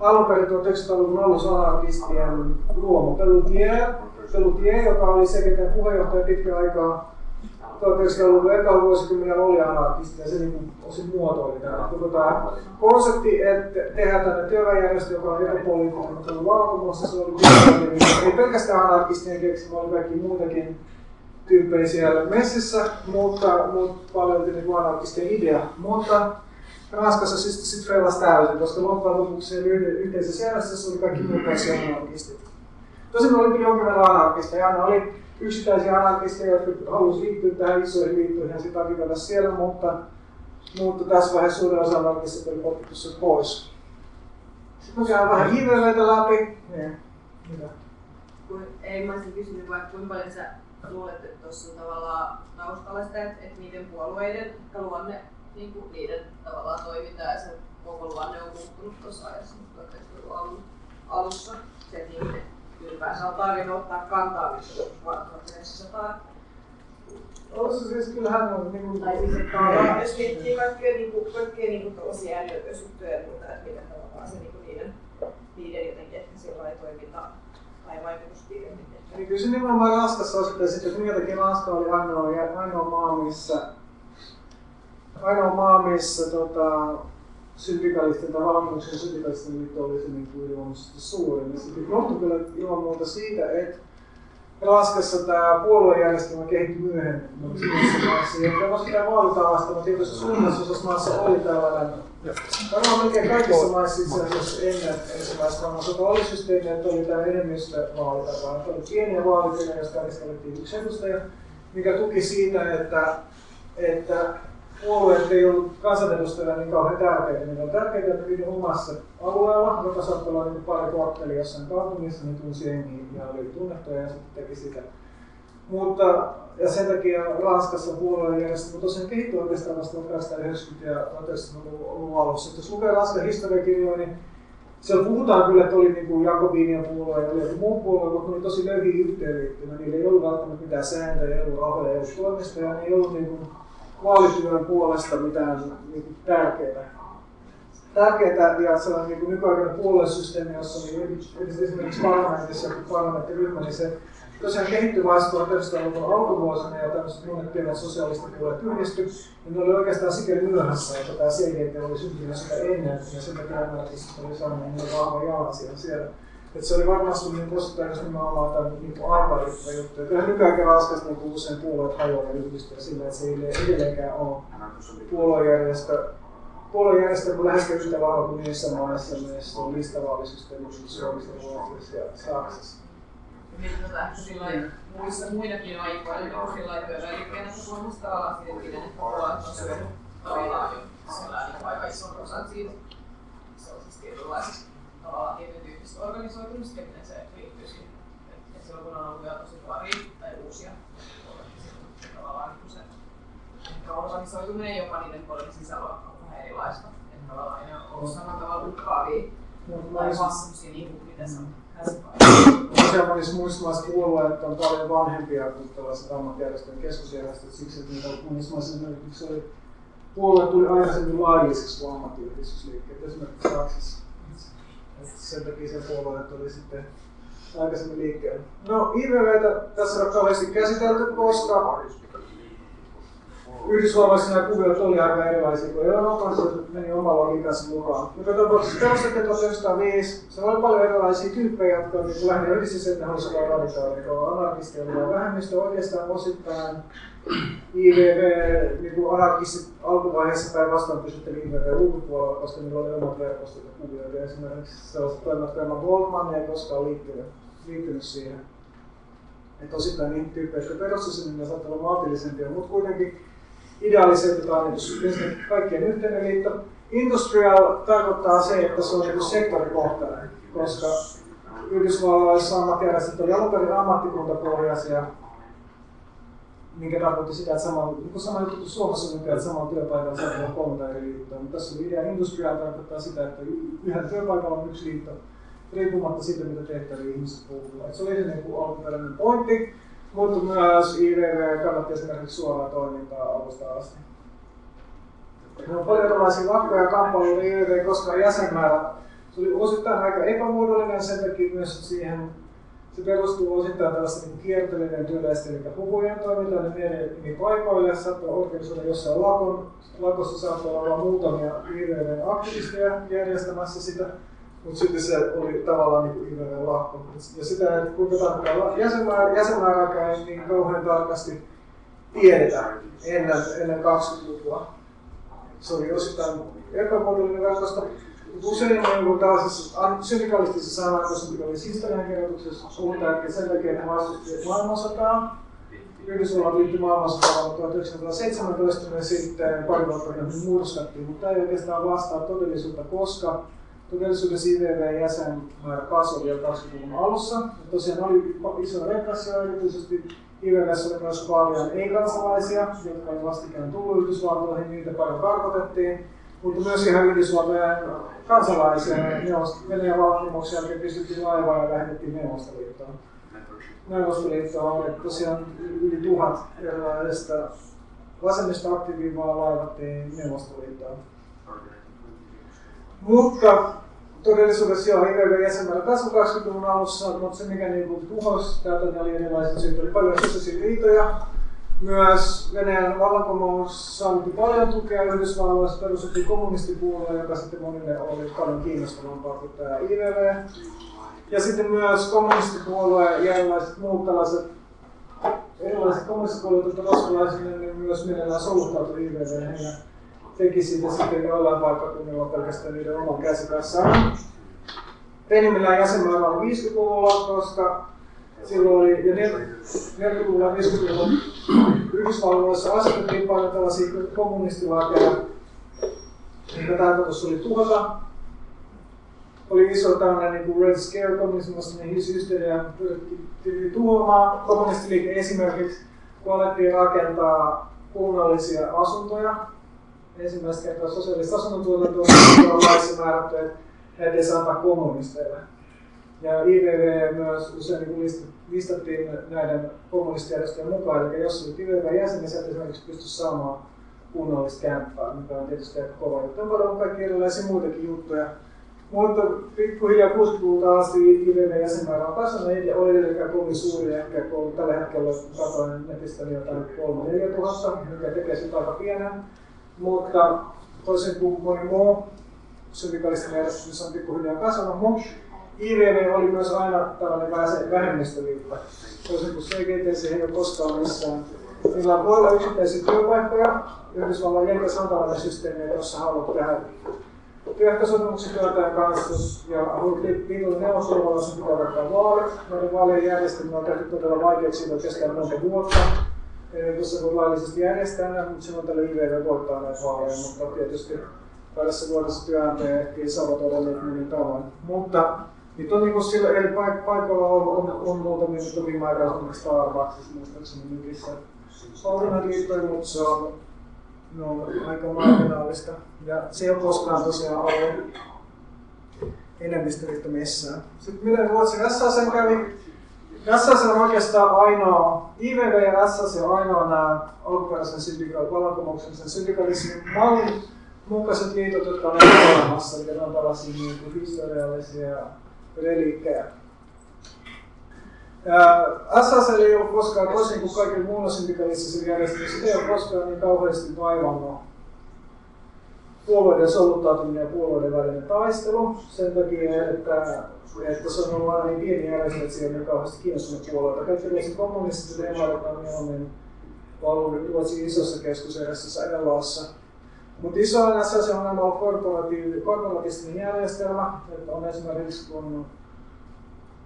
alunperin 1900-luvun alussa anarkistien luomu. Pelutier, joka oli CGT:n puheenjohtaja pitkän aikaa 1900-luvun ekalla vuosikymmenellä oli anarkisti ja se niin osin muotoili tämä. Tämä konsepti, että tehdään tämmöinen työväenjärjestö, joka on epäpoliittinen, mutta on vallankumouksessa, se oli ei pelkästään anarkistien keksimä, oli kaikki muutakin tyyppejä siellä messissä, mutta paljon niin anarkistien idea. Mutta Ranskassa siis reilasi täysin, koska loppujen lopuksi yhteisessä järjestössä oli kaikki muutoksia anarkistit. Tosin oli jonkin verran anarkisteja, aina oli yksittäisiä anarkisteja, jotka halusivat liittyä tähän isoihin liittoihin ja sitä tarvittaa siellä, mutta tässä vaiheessa suurin osa anarkista oli potkittu sen pois. Sitten me käydään vähän hiivereitä läpi. Mitä? Ei mä olisin kysynyt vaikka kuinka paljon sä luulet, että tuossa on tavallaan taustalla sitä, että niiden puolueiden luonne, niin kuin niiden tavallaan toiminta ja sen koko luonne on muuttunut tuossa ajassa, mutta on alussa se niiden. Ylipäänsä on tarvinnut ottaa kantaa, missä on siis kyllähän on niin kuin... Tai siis, että jos miettii kaikkea tuollaisia äänioikeusjuttuja ja muuta, että miten tavallaan se niiden jotenkin, että sillä ei toiminta tai vaikutustiedon. Niin kyllä se nimenomaan Ranskassa osittain sitten, että minkä takia Ranska oli ainoa maa, missä syndikalistin tai valmiuksen syndikalistin liitto oli ilmoisesti suurin. Se johtui kyllä ilman muuta siitä, että Ranskassa tämä puoluejärjestelmä kehittyi myöhemmin noissa maissa. Ja osittain vaalitavasta, mutta tietysti suunnassa maassa oli tällainen. Varmaan melkein kaikissa maissa itse asiassa ennen ensimmäistä maailmansotaa oli systeemi, että oli tämä enemmistövaalitapa. Että oli pieniä vaalipiirejä, joista äänestettiin yksi edustaja, mikä tuki siitä, että puolueet ei ollut kansanedustajilla niin kauhean tärkeitä. Niitä on tärkeitä, että niiden omassa alueella, joka saattaa olla niin pari korttelia jossain kaupungissa, niin tunsi jengiin ja oli tunnettuja ja sitten teki sitä. Mutta, ja sen takia Ranskassa puoluejärjestelmä tosiaan kehittyi oikeastaan vasta 1990- ja 1990-luvun alussa. Jos lukee Ranskan historiakirjoja, niin siellä puhutaan kyllä, että oli niin Jakobiinien puolue ja oli joku muu puolue, mutta ne oli tosi löyhiä yhteenliittymä. Niillä ei ollut välttämättä mitään sääntöjä, ei ollut rahoja, ei ollut toimistoja, ei ollut niin vaalityön puolesta mitään niin tärkeää ja sellainen niin nykyaikainen puoluesysteemi, jossa on niin, esimerkiksi parlamentissa joku parlamenttiryhmä, niin se tosiaan kehittyvä 1900-luvun alkuvuosina ja tämmöiset monet pienet sosiaaliset puolet yhdisty, niin ne oli oikeastaan sikäli myöhässä, että tämä CGT oli syntynyt sitä ennen, ja sen takia oli saanut niin vahva jalat siellä. Että se oli varmasti niin osittain, jos nimenomaan tämän niin aikaryhmä juttu. Kyllähän nykyään Ranskassa niin usein puolueet hajoaa ja yhdistyä sillä, että se ei edelleenkään ole puoluejärjestelmä läheskään yhtä vahva kuin niissä maissa, missä on listavaallisysteemi, Suomessa, Ruotsissa ja Saksassa. Silloin muissa muinakin aikaa, eli sillä työvälikkeenä Suomesta alasiltiin, että puolueet on syönyt tavallaan jo aika ison osan siitä. Se on siis tietynlaisista tavallaan tietyn tyyppistä organisoitumista, ja miten se liittyy siihen, että silloin kun on ollut jo tosi paria tai uusia organisoitumista, tavallaan se ehkä organisoituminen jopa niiden puolien sisällä on vähän erilaista, että tavallaan ne on ollut samalla tavalla uhkaavia tai vaan sellaisia niin kuin miten sanotaan. Usein monissa muissa maissa puolueet on paljon vanhempia kuin tällaiset ammattijärjestöjen keskusjärjestöt, siksi että monissa maissa esimerkiksi oli, puolue tuli aikaisemmin laajisiksi kuin ammattiyhdistysliikkeet, esimerkiksi Saksassa. Sen takia se puolueet oli sitten aikaisemmin liikkeellä. No, IVV:tä tässä ei ole kauheasti käsitelty, koska Yhdysvalloissa nämä kuviot oli aika erilaisia kuin Euroopan, se meni omalla logiikansa mukaan. Joka tapauksessa perustettiin 1905, se oli paljon erilaisia tyyppejä, jotka on niin lähinnä yhdessä, että ne halusivat olla radikaaleja, joka on anarkisteja, ja vähemmistö oikeastaan osittain. IVV, niin kuin anarkistit alkuvaiheessa tai vastaan pysytteli IVV ulkopuolella, koska niillä oli omat verkostot ja kuviot. Esimerkiksi sellaiset toimittajat Emma Goldman ei koskaan liittynyt siihen. Että osittain niihin tyyppejä, jotka perustuisivat, niin ne saattavat olla maltillisempia, mutta kuitenkin ideaalisetetaan kaikkien yhteinen liitto. Industrial tarkoittaa se, että se on sektorikohtainen, koska Yhdysvalloissa ammattijärjestöt oli alun perin ammattikuntapohjaisia, minkä tarkoitti sitä, että sama juttu kuin Suomessa nykyään, että saman työpaikan saattaa olla 3 eri liittoa. Mutta tässä oli idea industrial tarkoittaa sitä, että yhden työpaikalla on yksi liitto, riippumatta siitä, mitä tehtäviä ihmiset puhuvat. Se oli edelleen kuin alkuperäinen pointti. Mutta myös IVV kannatti esimerkiksi suoraa toimintaa alusta asti. Ne on paljon erilaisia lakkoja ja kamppailuja IVV, koska jäsenmäärä se oli osittain aika epämuodollinen, sen takia myös siihen se perustuu osittain tällaista niin kiertelevien työläisten, eli huhujen toimintaan, ne menee nimi paikoille, saattoi oikeusoda jossain lakossa, saattoi olla muutamia IVV:n aktivisteja järjestämässä sitä. Mutta sitten se oli tavallaan niin kuin IVV:n lakko. Ja sitä, että kuinka tarkkaan jäsenmäärääkään ei niin kauhean tarkasti tiedetä ennen 20-lukua. Se oli osittain epämuodollinen verkosto. Usein tällaisessa syndikalistisessa anarkosyndikallisessa historiankirjoituksessa on tärkeää sen takia, että he vastustivat maailmansotaa. Yhdysvallat liittyi maailmansotaan 1917 ja sitten pari vuotta murskattiin, mutta ei oikeastaan vastaa todellisuutta, koska todellisuudessa IVV-jäsenmäärä kasvoi vielä 20-luvun alussa. Ja tosiaan oli iso repressio, erityisesti IVV:ssä oli myös paljon ei-kansalaisia, jotka oli vastikään tullut Yhdysvaltoihin, niitä paljon karkotettiin. Mutta myös ihan Yhdysvaltojen kansalaisia, Venäjän vallankumouksen jälkeen pystyttiin laivaan ja lähetettiin Neuvostoliittoon. Neuvostoliittoa oli tosiaan yli 1000 erilaisista vasemmista aktiivivaa laivattiin Neuvostoliittoon. Mutta todellisuudessa joo, IVV-jäsenmäärä kasvoi 20-luvun alussa, mutta se mikä niin tuhosi täältä oli erilaiset syyt, oli paljon sosiaalisia liitoja. Myös Venäjän vallankumous saanti paljon tukea Yhdysvalloissa, perustettiin kommunistipuolue, joka sitten monille oli paljon kiinnostavampaa kuin tämä IVV. Ja sitten myös kommunistipuolue ja erilaiset muut tällaiset erilaiset kommunistipuolueet, jotka vastuulaisille niin myös mielellään soluttautui IVV:hen. Teki siitä sitten jollain paikkakunnilla pelkästään niiden oman käsikässään. Penimmillään jäsenmäärä on 50-luvulla, koska silloin oli, ja 40-luvulla ja 50-luvulla Yhdysvalloissa asetettiin paljon tällaisia kommunistilakeja, joiden tarkoitus oli tuhota. Oli iso tämmöinen niin kuin Red Scare kommunismista, niin hysteria tuli tuhoamaan. Kommunistiliike esimerkiksi, kun alettiin rakentaa kunnallisia asuntoja, ensimmäistä kertaa sosiaalista asunnontuotantoa on laissa määrätty, että heitä ei saa antaa kommunisteille. Ja IVV myös usein listattiin näiden kommunistijärjestöjen mukaan, eli jos olet IVV-jäsen, niin sieltä esimerkiksi pysty saamaan kunnallista kämppää, mikä on tietysti aika kova juttu. On paljon kaikki erilaisia muitakin juttuja, Mutta pikkuhiljaa 60-luvulta asti IVV:n jäsenmäärä on kasvanut, ja oli edelläkään kovin suuri, ehkä kun tällä hetkellä on satoinen netistä jotain 3 000–4 000, mikä tekee sitä aika pienen. Mutta toisin kuin moni muu syndikalistinen järjestys on pikkuhiljaa kasvanut, mutta IVV oli myös aina tällainen vähemmistöliitto. Toisin kuin CGTC ei ole koskaan missään. Niillä voi olla yksittäisiä työpaikkoja, Yhdysvallan jälkeen on tällainen systeemi, jossa haluat tehdä työehtosopimuksen työtäjän kanssa, ja niillä neuvostoluvallassa pitää vaikka vaalit. Näiden vaalien järjestelmä on tehty todella vaikeaksi, siitä on kestää monta vuotta. Eli tuossa voi laillisesti järjestää, mutta silloin tällä IVV voittaa näitä vaaleja, mutta tietysti kahdessa vuodessa työnantaja ehtii sabotoida niitä monin tavoin. Mutta nyt on niin sillä eri paikoilla on muutamia sopimääräisiä, esimerkiksi Starbucksissa muistaakseni nykissä. Olemme liittoja, mutta se on aika marginaalista. Ja se ei ole koskaan tosiaan ollut enemmistöliitto missään. Sitten miten Ruotsin SAS:n kävi? SAS on oikeastaan ainoa, IVV ja SAS on ainoa nämä alkuperäisen vallankumouksen syndikalismin mallin mukaiset liitot, jotka on olemassa, eli ne on tällaisia niin historiallisia reliikkejä. SAS ei ole koskaan, toisin kuin kaikilla muilla syndikalistisilla järjestelmissä, ei ole koskaan niin kauheasti vaivannut puolueiden soluttautuminen ja puolueiden välinen taistelu. Sen takia, että se on ollut aina niin pieni järjestelmä, että siellä on kauheasti kiinnostunut puolueita. Kaikki kommunistit ja demarit on mieluummin valunut Ruotsin isossa keskuserässä Elassa. Mutta isoin SAS on aina ollut korporatistinen järjestelmä, että on esimerkiksi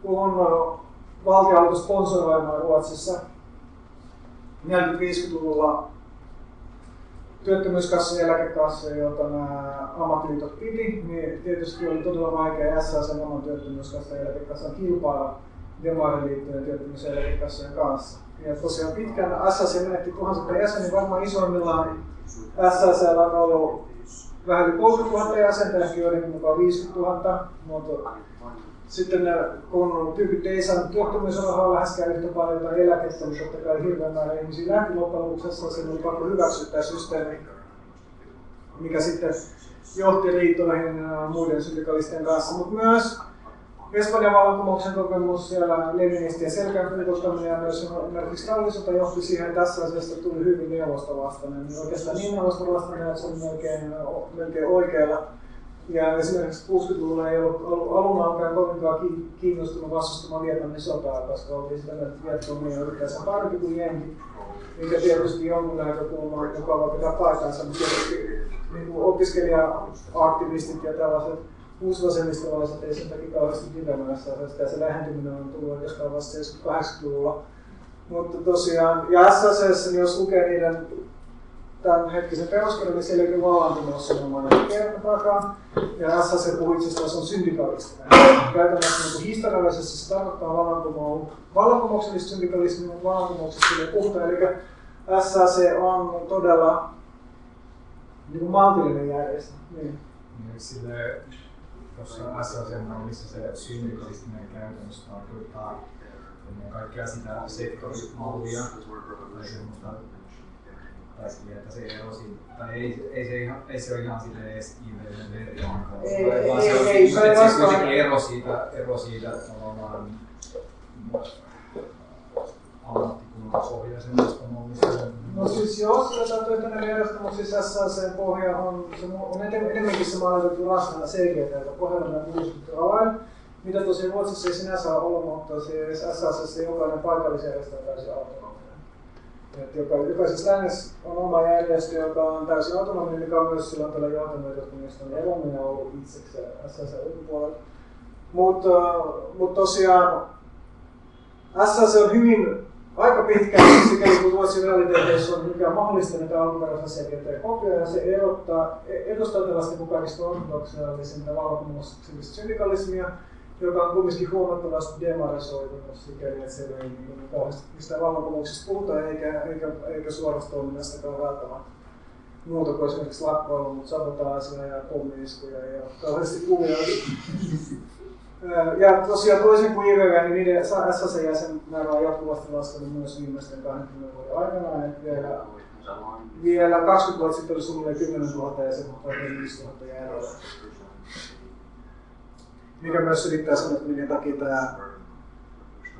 kun valtio alkoi sponsoroimaan Ruotsissa 40–50-luvulla työttömyyskassa ja eläkekassa, joita nämä ammattiliitot piti, niin tietysti oli todella vaikea SAS:n oman työttömyyskassan ja eläkekassan kilpailla demarin liittojen työttömyys- ja eläkekassojen kanssa. Ja tosiaan pitkään SAS menetti tuhansia jäseniä, varmaan isoimmillaan SAS:lla on ollut vähän yli 30 000 jäsentä, ehkä joidenkin mukaan 50 000, mutta sitten kun tyypit ei saanut työttömyysrahaa läheskään yhtä paljon tai eläkettä, niin totta kai hirveän määrä ihmisiä lähti loppujen lopuksi, se oli pakko hyväksyä tämä systeemi, mikä sitten johti liittoihin muiden syndikalistien kanssa. Mutta myös Espanjan vallankumouksen kokemus, siellä leninistien selkäänkuuluttaminen ja myös esimerkiksi talvisota johti siihen, että tässä asiassa tuli hyvin neuvostovastainen. Niin oikeastaan niin neuvostovastainen, että se on melkein oikealla. Ja esimerkiksi 60-luvulla ei ollut alunankaan kovinkaan kiinnostunut vastustamaan Vietnamin sotaa, koska oltiin sitä, että Vietnam ei ole yhdessä parempi kuin jenki, mikä tietysti jonkun näkökulma, joka voi pitää paikkansa, mutta tietysti niin opiskelija-aktivistit ja tällaiset uusvasemmistolaiset ei sen takia kauheasti pitämässä asiasta, ja se lähentyminen on tullut oikeastaan vasta 80-luvulla. Mutta tosiaan, ja SSS, niin jos lukee niiden tämän hetkisen peruskirjan, niin siellä ei ole vallantumassa oman kerran takaa. Ja SAS puhui itse asiassa on syndikalistinen. Käytännössä historiallisesti se tarkoittaa vallankumouksellista syndikalismia, mutta vallankumouksellista ei puhuta. Eli SAS on todella niin maltillinen järjestö. Niin. Sille tuossa SAS-mallissa se syndikalistinen käytännössä tarkoittaa ennen kaikkea sitä sektorimallia tai semmoista. Että se ei osin, tai ei se ole ihan silleen edes IVV:n verran, vaan se on ero siitä tavallaan ammattikunnan pohjaisemmasta mallista. No siis jos jotain yhtenäinen järjestelmäksessä SAS:n pohja on enemmänkin samanlainen vastana selkeätä, että pohjalla on muistuttu avain, mitä tosiaan Ruotsissa ei sinänsä ole, mutta siis SAS:ssa jokainen paikallisjärjestö täysin autonominen. Jokaisessa lännessä on oma järjestö, joka on täysin autonominen, mikä on myös silloin tällä johtaneet, on elominen ollut itsekseen SS:n ulkopuolella. Mutta tosiaan SS on hyvin aika pitkään, sikäli kun Ruotsin realiteeteissä on mikään mahdollista näitä alkuperäisiä CGT kopioja, ja se edustaa tällaista mukaisesti ortodoksillisinta vallankumouksellista syndikalismia, joka on kuitenkin huomattavasti demarisoitunut sikäli, että siellä ei mistään vallankumouksista puhuta eikä suorasta toiminnastakaan välttämättä muuta kuin esimerkiksi lakkoilu, mutta sabotaasia ja pommi-iskuja ja kauheasti kuvia. Ja tosiaan toisin kuin IVV, niin niiden SAS-jäsenmäärä on jatkuvasti laskenut myös viimeisten 20 vuoden aikana. Vielä 20 vuotta sitten oli suunnilleen 10 000 ja se kohtaa 5 000 jäljellä. mikä myös yrittää sanoa, että minkä takia tämä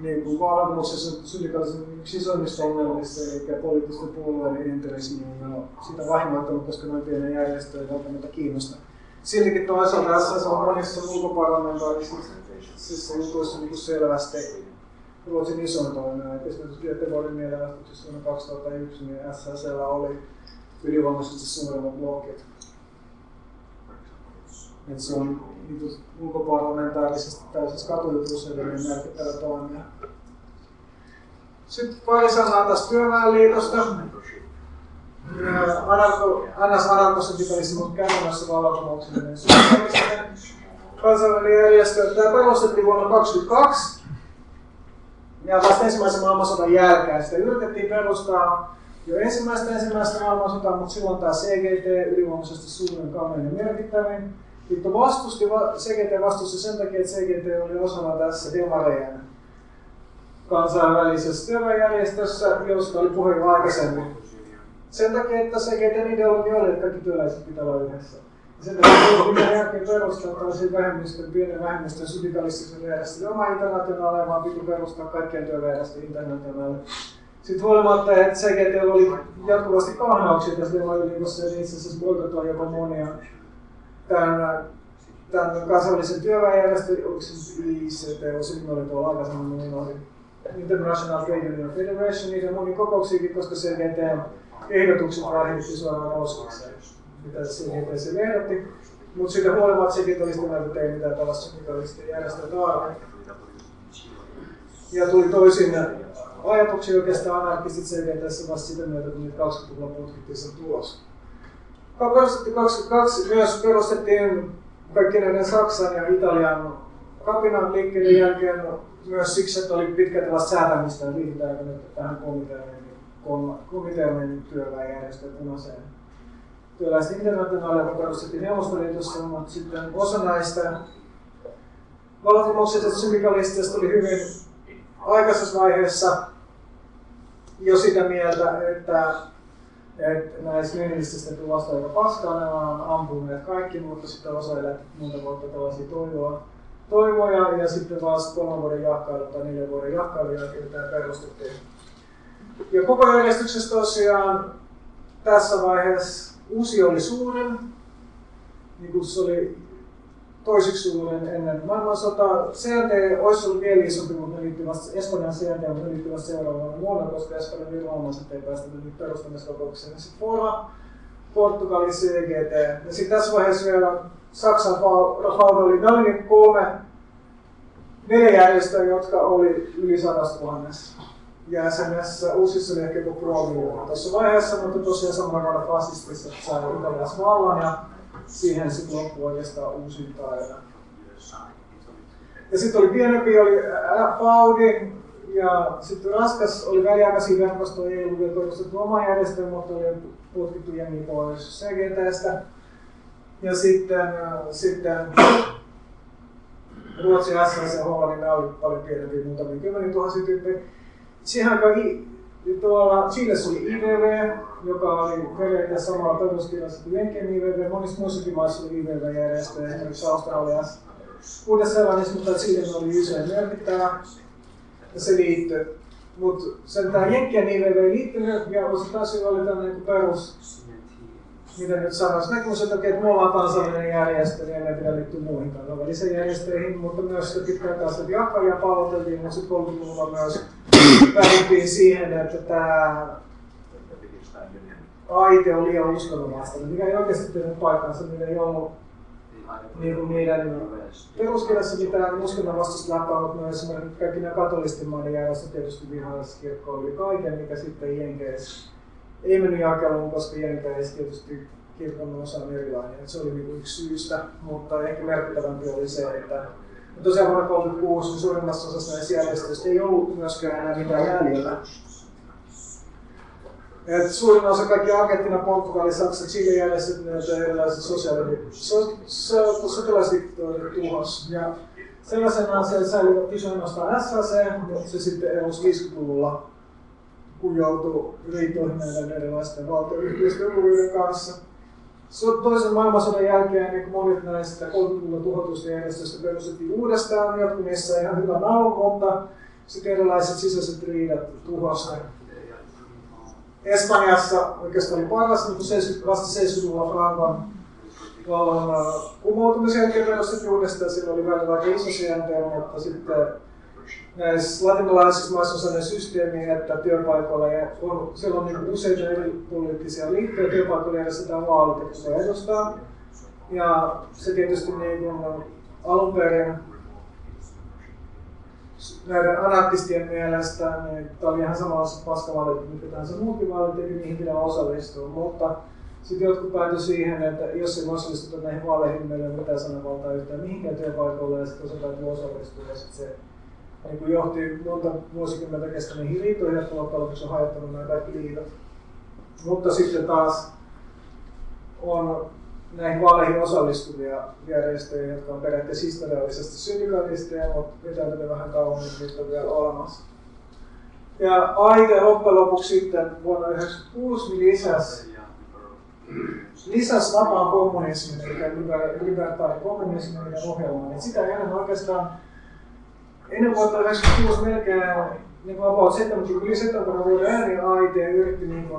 niin vallankumouksessa syndikalismin yksi isoimmista ongelmista, eli poliittisten puolueiden intressi, niin on sitä vahingoittanut, koska noin pienen järjestöä ei välttämättä kiinnosta. Siltikin toisaalta tässä on monissa ulkoparlamentaarisissa jutuissa niin selvästi Ruotsin isoin toimija. Esimerkiksi Göteborgin mielenosoituksessa vuonna 2001 niin SSL oli ylivoimaisesti suuremmat blokit. Et se on niin ulkoparlamentaarisesti tällaisessa katujutussa edelleen merkittävä toimija. Sitten pari sanaa tästä työväenliitosta. Anarkosindikalismin käytännössä vallankumouksellinen syndikalisminen kansainvälinen järjestö. Tämä perustettiin vuonna 1922 ja vasta ensimmäisen maailmansodan jälkeen. Sitä yritettiin perustaa jo ensimmäistä maailmansotaa, mutta silloin tämä CGT ylivoimaisesti suurin, kaunein ja merkittävin. CGT vastusti sen takia, että CGT oli osana tässä demareiden kansainvälisessä työväenjärjestössä, josta oli puhe jo aikaisemmin. Sen takia, että CGT:n ideologia oli, että kaikki työläiset pitää olla yhdessä. Ja sen takia, että minä jälkeen perustaa tällaisen vähemmistön, pienen vähemmistön syndikalistisen järjestelmän omaa internationaalia, vaan piti perustaa kaikkien työväenjärjestöjen internationaalia. Sitten huolimatta, että CGT:llä oli jatkuvasti kahnauksia tässä demareiden, eli itse asiassa boikotoi jopa monia. Tämän kansainvälisen työväenjärjestön, onko se ICT, oli tuolla aikaisemmin, niin oli International Trade Union Federation, niitä moni kokouksiakin, koska CGT ehdotukset rahitti suoraan roskiksi, mitä CGT sille ehdotti. Mutta siitä huolimatta sekin oli sitä mieltä, että ei mitään tällaista syndikalistista järjestöä tarvitse. Ja tuli toisin ajatuksia oikeastaan anarkistit CGT:ssä vasta sitä myötä, kun niitä 20-luvulla putkittiin sen tulos. 1922 myös perustettiin kaikki näiden Saksan ja Italian kapinan liikkeiden jälkeen myös siksi, että oli pitkälti vasta säätämistä ja liitytäänkö nyt tähän komiteoiden työväenjärjestöön punaiseen. Työläisten internationaalia, joka perustettiin Neuvostoliitossa, mutta sitten osa näistä vallankumouksellisista syndikalisteista oli hyvin aikaisessa vaiheessa jo sitä mieltä, että näistä leninististä tuli vastaan aika paskaa, ne on ampuneet kaikki, mutta sitten osa elää monta vuotta tällaisia toivoja ja sitten vasta 3 vuoden jahkailun tai 4 vuoden jahkailun jälkeen tämä perustettiin. Ja koko järjestyksessä tosiaan tässä vaiheessa USI oli suurin, niin kuin se oli toiseksi suurin ennen maailmansotaa. CNT olisi ollut vielä isompi, mutta Espanjan CNT on liittyvässä seuraavana vuonna, koska Espanjan viranomaiset ei päästä nyt perustamiskokoukseen. Ja sitten Fora, Portugali, CGT. Ja sitten tässä vaiheessa vielä Saksan FAUD oli noin 3-4 järjestöä, jotka oli yli 100 000. Jäsenessä uusissa oli ehkä joku pro-miljoona tuossa vaiheessa, mutta tosiaan samalla tavalla fasistissa sai italias vallan ja siihen sitten loppui oikeastaan uusintaan. Ja sitten oli pienempi, oli FAUDi ja sitten raskas oli väliaikaisia verkostoja, ei ollut vielä toivostettu omaa järjestöä, mutta oli putkittu jengi pois CGT:stä. Ja sitten Ruotsi SS ja Hollannin oli paljon pienempiä, muutamia 10 000 tyyppejä. Siihen aikaan tuolla Chilessä oli IVV, joka oli periaatteessa samalla peruskirjassa kuin Jenkkien IVV. Monissa muissakin maissa oli IVV-järjestöjä, esimerkiksi Australiassa. Uudessa-Seelannissa, mutta Chilen oli iso ja merkittävä, ja se liittyi. Mutta sen tämä Jenkkien IVV ei liittynyt, ja osittain sillä oli tämmöinen perus, mitä nyt sanoisi, näkyy sen takia, että me ollaan kansallinen järjestö, niin ei pidä liittyä muihin kansainvälisiin järjestöihin, mutta myös sitä pitkäaikaista jahkajia palauteltiin, mutta sitten 30-luvulla myös päädyttiin siihen, että tämä aite on liian uskonnonvastainen, mikä ei oikeasti tehnyt paikkansa, niillä ei ollut niin niiden peruskirjassa mitään uskonnonvastaista läppää, mutta myös esimerkiksi kaikki nämä katolisten maiden järjestöt tietysti vihaiskirkko oli kaiken, mikä sitten jenkeissä ei mennyt jakeluun, koska jenkeissä tietysti kirkon osa on erilainen, se oli niin yksi syystä, mutta ehkä merkittävämpi oli se, että tosiaan vuonna 1936 niin suurimmassa osassa näissä järjestöistä ei ollut myöskään enää mitään jäljellä. Et suurin osa kaikki Argentiina, Portugali, Saksa, Chile järjestöt, ne erilaiset sotilasdiktorit tuhos. Ja sellaisenaan se säilyivät isoin ostaan SAC, mutta se sitten erosi 50-luvulla, kun joutui riitoihin näiden erilaisten valtioyhteistyökuvien kanssa. Toisen maailmansodan jälkeen niin monet näistä 30-luvun tuhotusjärjestöistä perustettiin uudestaan jatkuneessa ihan hyvän alun, mutta sitten erilaiset sisäiset riidat tuhosta. Espanjassa oikeastaan oli paras, niin vasta 70-luvulla Frankon vallan kumoutumisen jälkeen perustettiin uudestaan, sillä oli välillä aika iso sijanteella, mutta sitten näissä latinalaisissa maissa on sellainen systeemi, että työpaikoilla on, siellä on niin useita eri poliittisia liittoja, työpaikoilla järjestetään vaalit, että se edustaa. Ja se tietysti niin alun perin näiden anarkistien mielestä, niin tämä oli ihan samanlaiset paskavaalit, mitkä tahansa muutkin vaalit, eikä niihin pitää osallistua. Mutta sitten jotkut päätyivät siihen, että jos ei osallistuta näihin vaaleihin, meillä ei ole mitään sananvaltaa yhtään mihinkään työpaikoille, ja sitten osataan osallistua. Niin kun johti monta vuosikymmentä kestäneet liitoihin, jotka on hajottanut nämä kaikki liitot. Mutta sitten taas on näihin vaaleihin osallistuvia järjestöjä, jotka on periaatteessa historiallisesti syndikaalisteja, mutta vetäytyy vähän kauemmin, niitä on vielä olemassa. Ja aika loppujen lopuksi sitten vuonna 1996 lisäsi vapaan kommunismin, eli libertaari kommunismin ohjelmaa, niin sitä ennen oikeastaan ennen vuotta 1996 melkein, niin yli 70 vuoden ääni-AIT yritti niin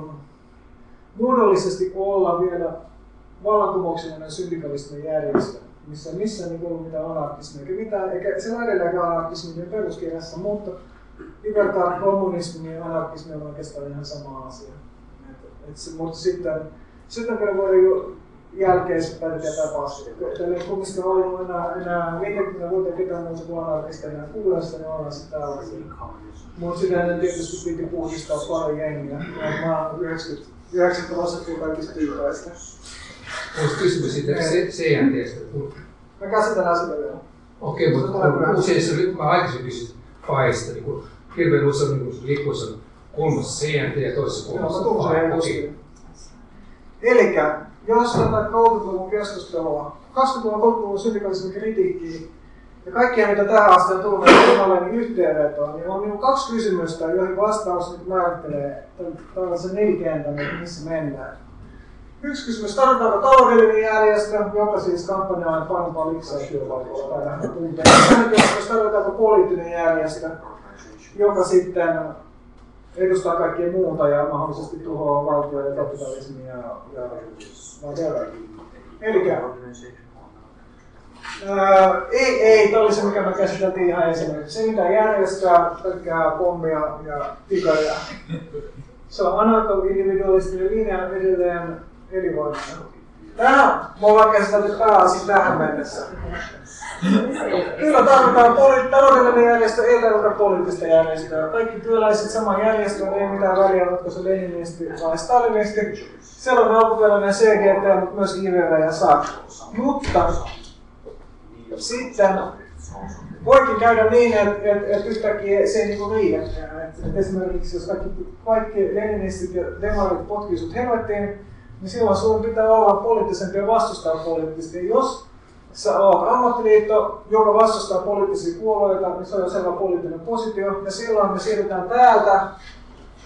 muodollisesti olla vielä vallankumouksellinen syndikalistinen järjestö, missä ei missään niin ollut mitään anarkismia, eikä siellä edelleenkään anarkismia peruskirjassa, mutta libertaari kommunismi ja anarkismi on oikeastaan ihan sama asia. Mutta sitten kun voi jälkeen se päätetään tapaasti. Eli kun mistä oli enää 50 vuotta ketään noista anarkista enää kuulessa, niin ollaan se tällaisia. Mutta sitä ennen tietysti piti puhdistaa paljon jengiä. Mä oon 90% kaikista tyypäistä. Olis kysymys siitä CNT:stä? Mä käsitellään sitä vielä. Okei, mutta usein mä aikaisin kysyin paista. Hirveen usein liikkuessa on kolmas CNT ja toisessa kolmas paista. Elikkä jos tätä 30-luvun keskustelua, 20-luvun syndikalismin kritiikkiä ja kaikkia mitä tähän asti on tullut niin yhteenvetoa, niin on kaksi kysymystä, joihin vastaus nyt määrittelee tällaisen nelikentän, missä mennään. Yksi kysymys, tarvitaanko taloudellinen järjestö, joka siis kampanjaa painopaa liksaa työpaikalla tai lähden tunteen. Toinen kysymys, tarvitaanko poliittinen järjestö, joka sitten edustaa kaikkea muuta ja mahdollisesti tuhoaa valtioon ja kapitalismia ja elikkä, ei, tämä oli se mikä me käsiteltiin ihan esimerkiksi. Se mitä järjestää pelkkää pommia ja tikaria. Se on anarko-individualistinen linja edelleen elinvoimassa. Tämä me ollaan käsitelty pääasiassa tähän mennessä. Kyllä tarvitaan taloudellinen järjestö, ei tarvita poliittista järjestöä. Kaikki työläiset saman järjestöön, ei mitään väliä, oletko se leninisti vai stalinisti. Siellä on alkuperäinen CGT, mutta myös IVV ja SAK. Mutta sitten voikin käydä niin, että yhtäkkiä se ei niinku riidäkään. Et esimerkiksi jos kaikki leninistit ja demarit potkii sut helvettiin, niin silloin sun pitää olla poliittisempi ja vastustaa poliittisesti. Jos sä olet ammattiliitto, joka vastustaa poliittisia puolueita, niin se on jo selvä poliittinen positio. Ja silloin me siirrytään täältä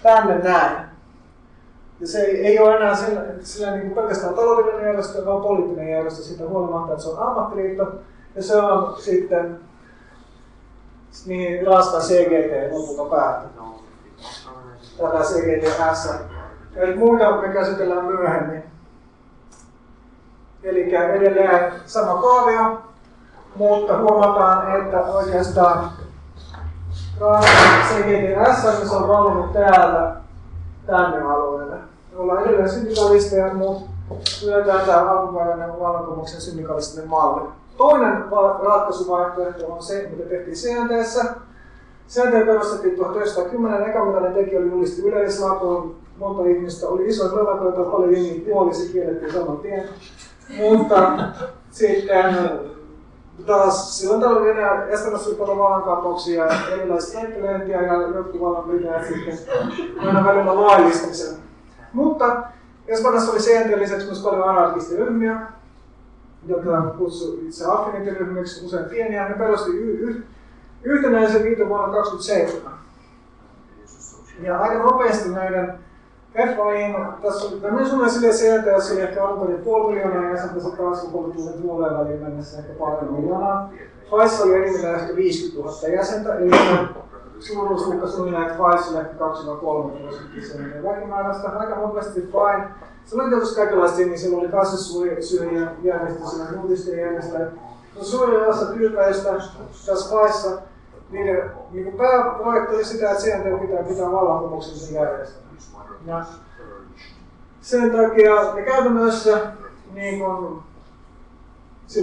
tänne näin. Ja se ei ole enää sillä niin pelkästään taloudellinen järjestö, vaan poliittinen järjestö siitä huolimatta, että se on ammattiliitto. Ja se on sitten niin raasta CGT lopulta päättynyt. Tätä CGT-S. Eli muuta me käsitellään myöhemmin. Eli edelleen sama kaavio, mutta huomataan, että oikeastaan CGT-S on valinnut täältä tänne alueelle. Me ollaan edelleen syndikalisteja, mutta lyötään tämä alkuperäinen vallankumouksen syndikalistinen malli. Toinen ratkaisuvaihtoehto on se, mitä tehtiin CNT:ssä. CNT perustettiin 1910, ekamitallinen tekijä oli julisti yleislakon. Monta ihmistä oli isoja relakoita, paljon jengiä kuoli, se kiellettiin saman tien. Mutta sitten taas silloin täällä oli enää Espanjassa paljon vallankaappauksia ja erilaisia henkilöintiä ja jotkut vallanpitäjät sitten aina välillä laillistamisen. Mutta Espanjassa oli CNT:n lisäksi myös paljon anarkistiryhmiä, jotka kutsui itse affinity-ryhmiksi, usein pieniä. Ne perusti yhtenäisen liiton vuonna 1927. Ja aika nopeasti näiden F-vain tässä on minun esille se, että jos se ehkä alun perin 5,5 miljoonaa ja sitten se kasvupoliittisen puoleen väliin mennessä ehkä 2 miljoonaa. Faissa oli enimmillään ehkä 50 000 jäsentä, eli suuruusluokka suunnilleen, että Faissa oli 2-3% sen väkimäärästä. Aika nopeasti Fain. Se oli tietysti kaikenlaista, niin siellä oli kasvissyöjien järjestössä ja julkisten järjestöjä. No suurin osa tyypäistä tässä Faissa, niiden niin pääprojekti oli sitä, että sen pitää vallankumouksen järjestelmä. Ja sen takia me käytännössä niin kun, se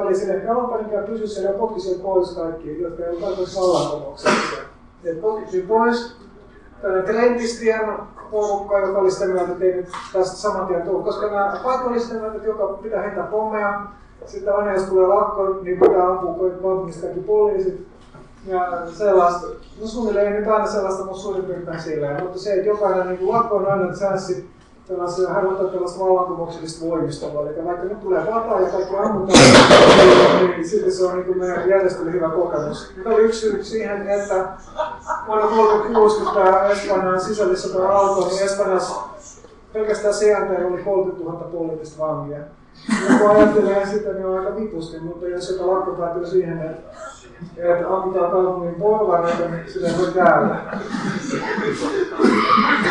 oli sille, että alunperinkaan pysyi siellä ja potki siellä pois kaikki, jotka ei ole tarkoitus vallankumouksessa. Potkittiin pois trendistien porukka, joka oli sitä mieltä, että ei nyt tästä saman tien tule, koska nämä paikallisten mieltä, että joka pitää heittää pommeja, sitten aina jos tulee lakko, niin pitää ampua kaupungistakin poliisit. Ja sellaista, no suunnilleen ei nyt aina sellaista, mutta suurin piirtein silleen, mutta se, että jokainen niin lakko on aina chanssi harjoittaa tällaista vallankumouksellista voimistoa, eli vaikka nyt tulee vataa ja kaikki ammutaan, niin sitten se on niin meidän järjestölle hyvä kokemus. Tämä oli yksi syy siihen, että vuonna 1960 Espanjan sisällissota alkoi, niin Espanjassa pelkästään CNT oli 30 000 poliittista vankia. Ja kun ajattelee sitä, niin on aika vitusti, mutta jos jota lakko päätyy siihen, että ammutaan kaupungin porvareita, niin sitä voi käydä.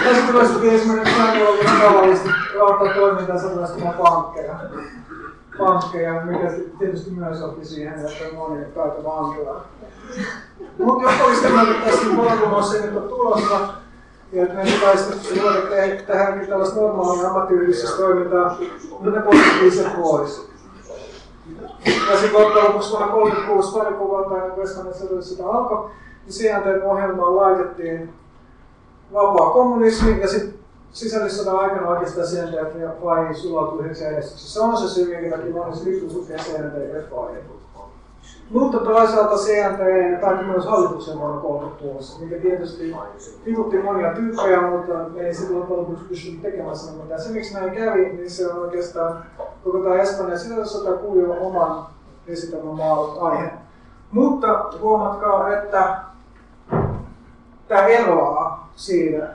Tässä tulee sitten esimerkiksi kaikenlaista tavallista rautatoimintaa sellaistumaan pankkeja, mikä tietysti myös otti siihen, että moni päätyi vankilaa. Mutta joku oli sitä mieltä, että tässä vallankumouksessa ei nyt ole tulossa, ja että me pitäisi tehdäkin tällaista normaalia ammattiyhdistys toimintaa, mutta ne poistettiin se pois. Ja sitten ottaa lopuksi vuonna 1936 pari kuvalta, kun Espanjan sisällissota alkoi, niin siihen ohjelmaan laitettiin vapaa kommunismi, ja sitten sisällissodan aikana oikeastaan CNTF ja FAI sulautui yhdeksi järjestyksessä. Se on se syy, minkä takia vanhassa liittyy lukea CNTF ja FAI. Mutta toisaalta CNTF päätti myös hallituksen vuonna 1936, mikä tietysti vitutti monia tyyppejä, mutta ei sitten loppujen lopuksi pystynyt tekemään sen mitään. Se, miksi näin kävi, niin se on oikeastaan koko tämä Espanjan sisällissota kuuluu oman esittämän aihe. Mutta huomatkaa, että tämä eroaa siitä.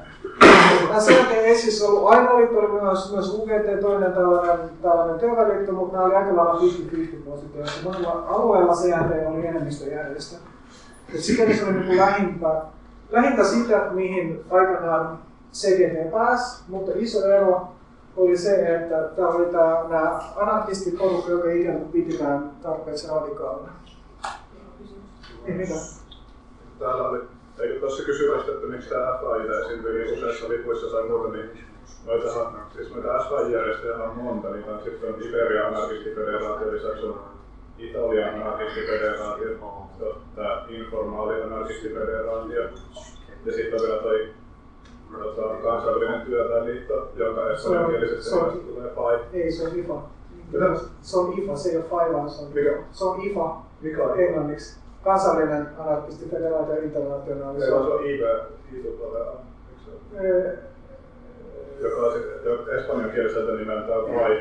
SLT ei siis ollut ainoa liitto, oli myös UGT, toinen tällainen työväliitto, mutta nämä oli aika lailla 50-50%. Monilla alueilla CNT oli enemmistöjärjestö. Sikäli se oli lähintä sitä, mihin aikanaan CGT pääsi, mutta iso ero oli se, että tämä oli nämä anarkistiporukka, joka ei ikään kuin pitikään tarpeeksi radikaalina. Mitä? Täällä oli. Eikö tuossa kysymystä, että miksi tämä FAI esiintyi useissa lipuissa tai muuta, niin noita FAI-järjestöjä on monta, niin on sitten Iberian anarkistifederaatio, lisäksi on Italian anarkistifederaatio, tämä informaali anarkistifederaatio, ja sitten on vielä toi kansainvälinen työ tai liitto, jonka espanjankielisesti tulee FAI. Ei, se on IFA. Se on IFA, se ei ole FAI, vaan se on IFA englanniksi. Kansallinen anarkistifederaatio internationaali. Se on IBA, joka on sitten espanjankieliseltä nimeltään vai?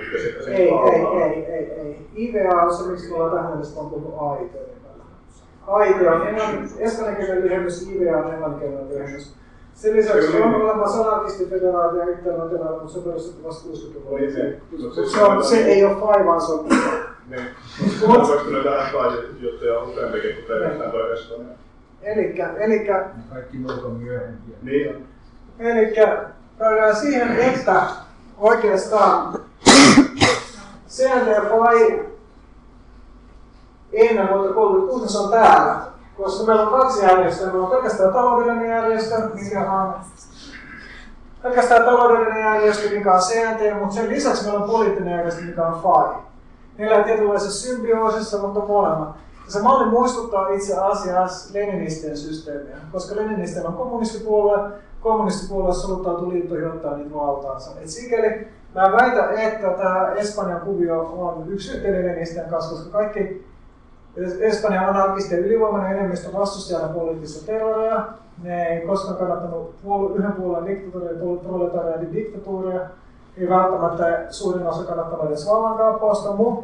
Ei. IBA on se, miksi tuolla tähän mennessä on tullut AIT. AIT on espanjankielinen lyhennys, IBA on englanninkielinen lyhennys. Sen lisäksi on olemassa anarkistifederaatio internationaali, mutta se on perustettu vasta 60-luvulla. Se ei ole FAI, vaan se on IBA. Niin. Onko näitä FAI-juttuja useampikin kuin pelkästään toi Espanja? Elikkä... Kaikki muut on myöhempiä. Niin. Elikkä käydään siihen, että oikeastaan CNT-FAI ennen vuotta 1936 se on täällä. Koska meillä on kaksi järjestöä. Meillä on pelkästään taloudellinen järjestö, mikä on... Pelkästään taloudellinen järjestö, mikä on CNT, mutta sen lisäksi meillä on poliittinen järjestö, mikä on FAI. Niillä on tietynlaisessa symbioosissa, mutta molemmat. Se malli muistuttaa itse asiassa leninistien systeemiä, koska leninistillä on kommunistipuolue, kommunistipuolue soluttautuu liittoihin ottaa niitä valtaansa. Et sikäli mä väitän, että tämä Espanjan kuvio on yksi yhteinen leninistien kanssa, koska kaikki Espanjan anarkistien ylivoimainen enemmistö vastustajana poliittista terroria. Ne ei koskaan kannattanut yhden puolueen diktatuuria, proletariatin diktatuuria. Ei välttämättä suurin osa kannattanut edes vallankaappausta, mutta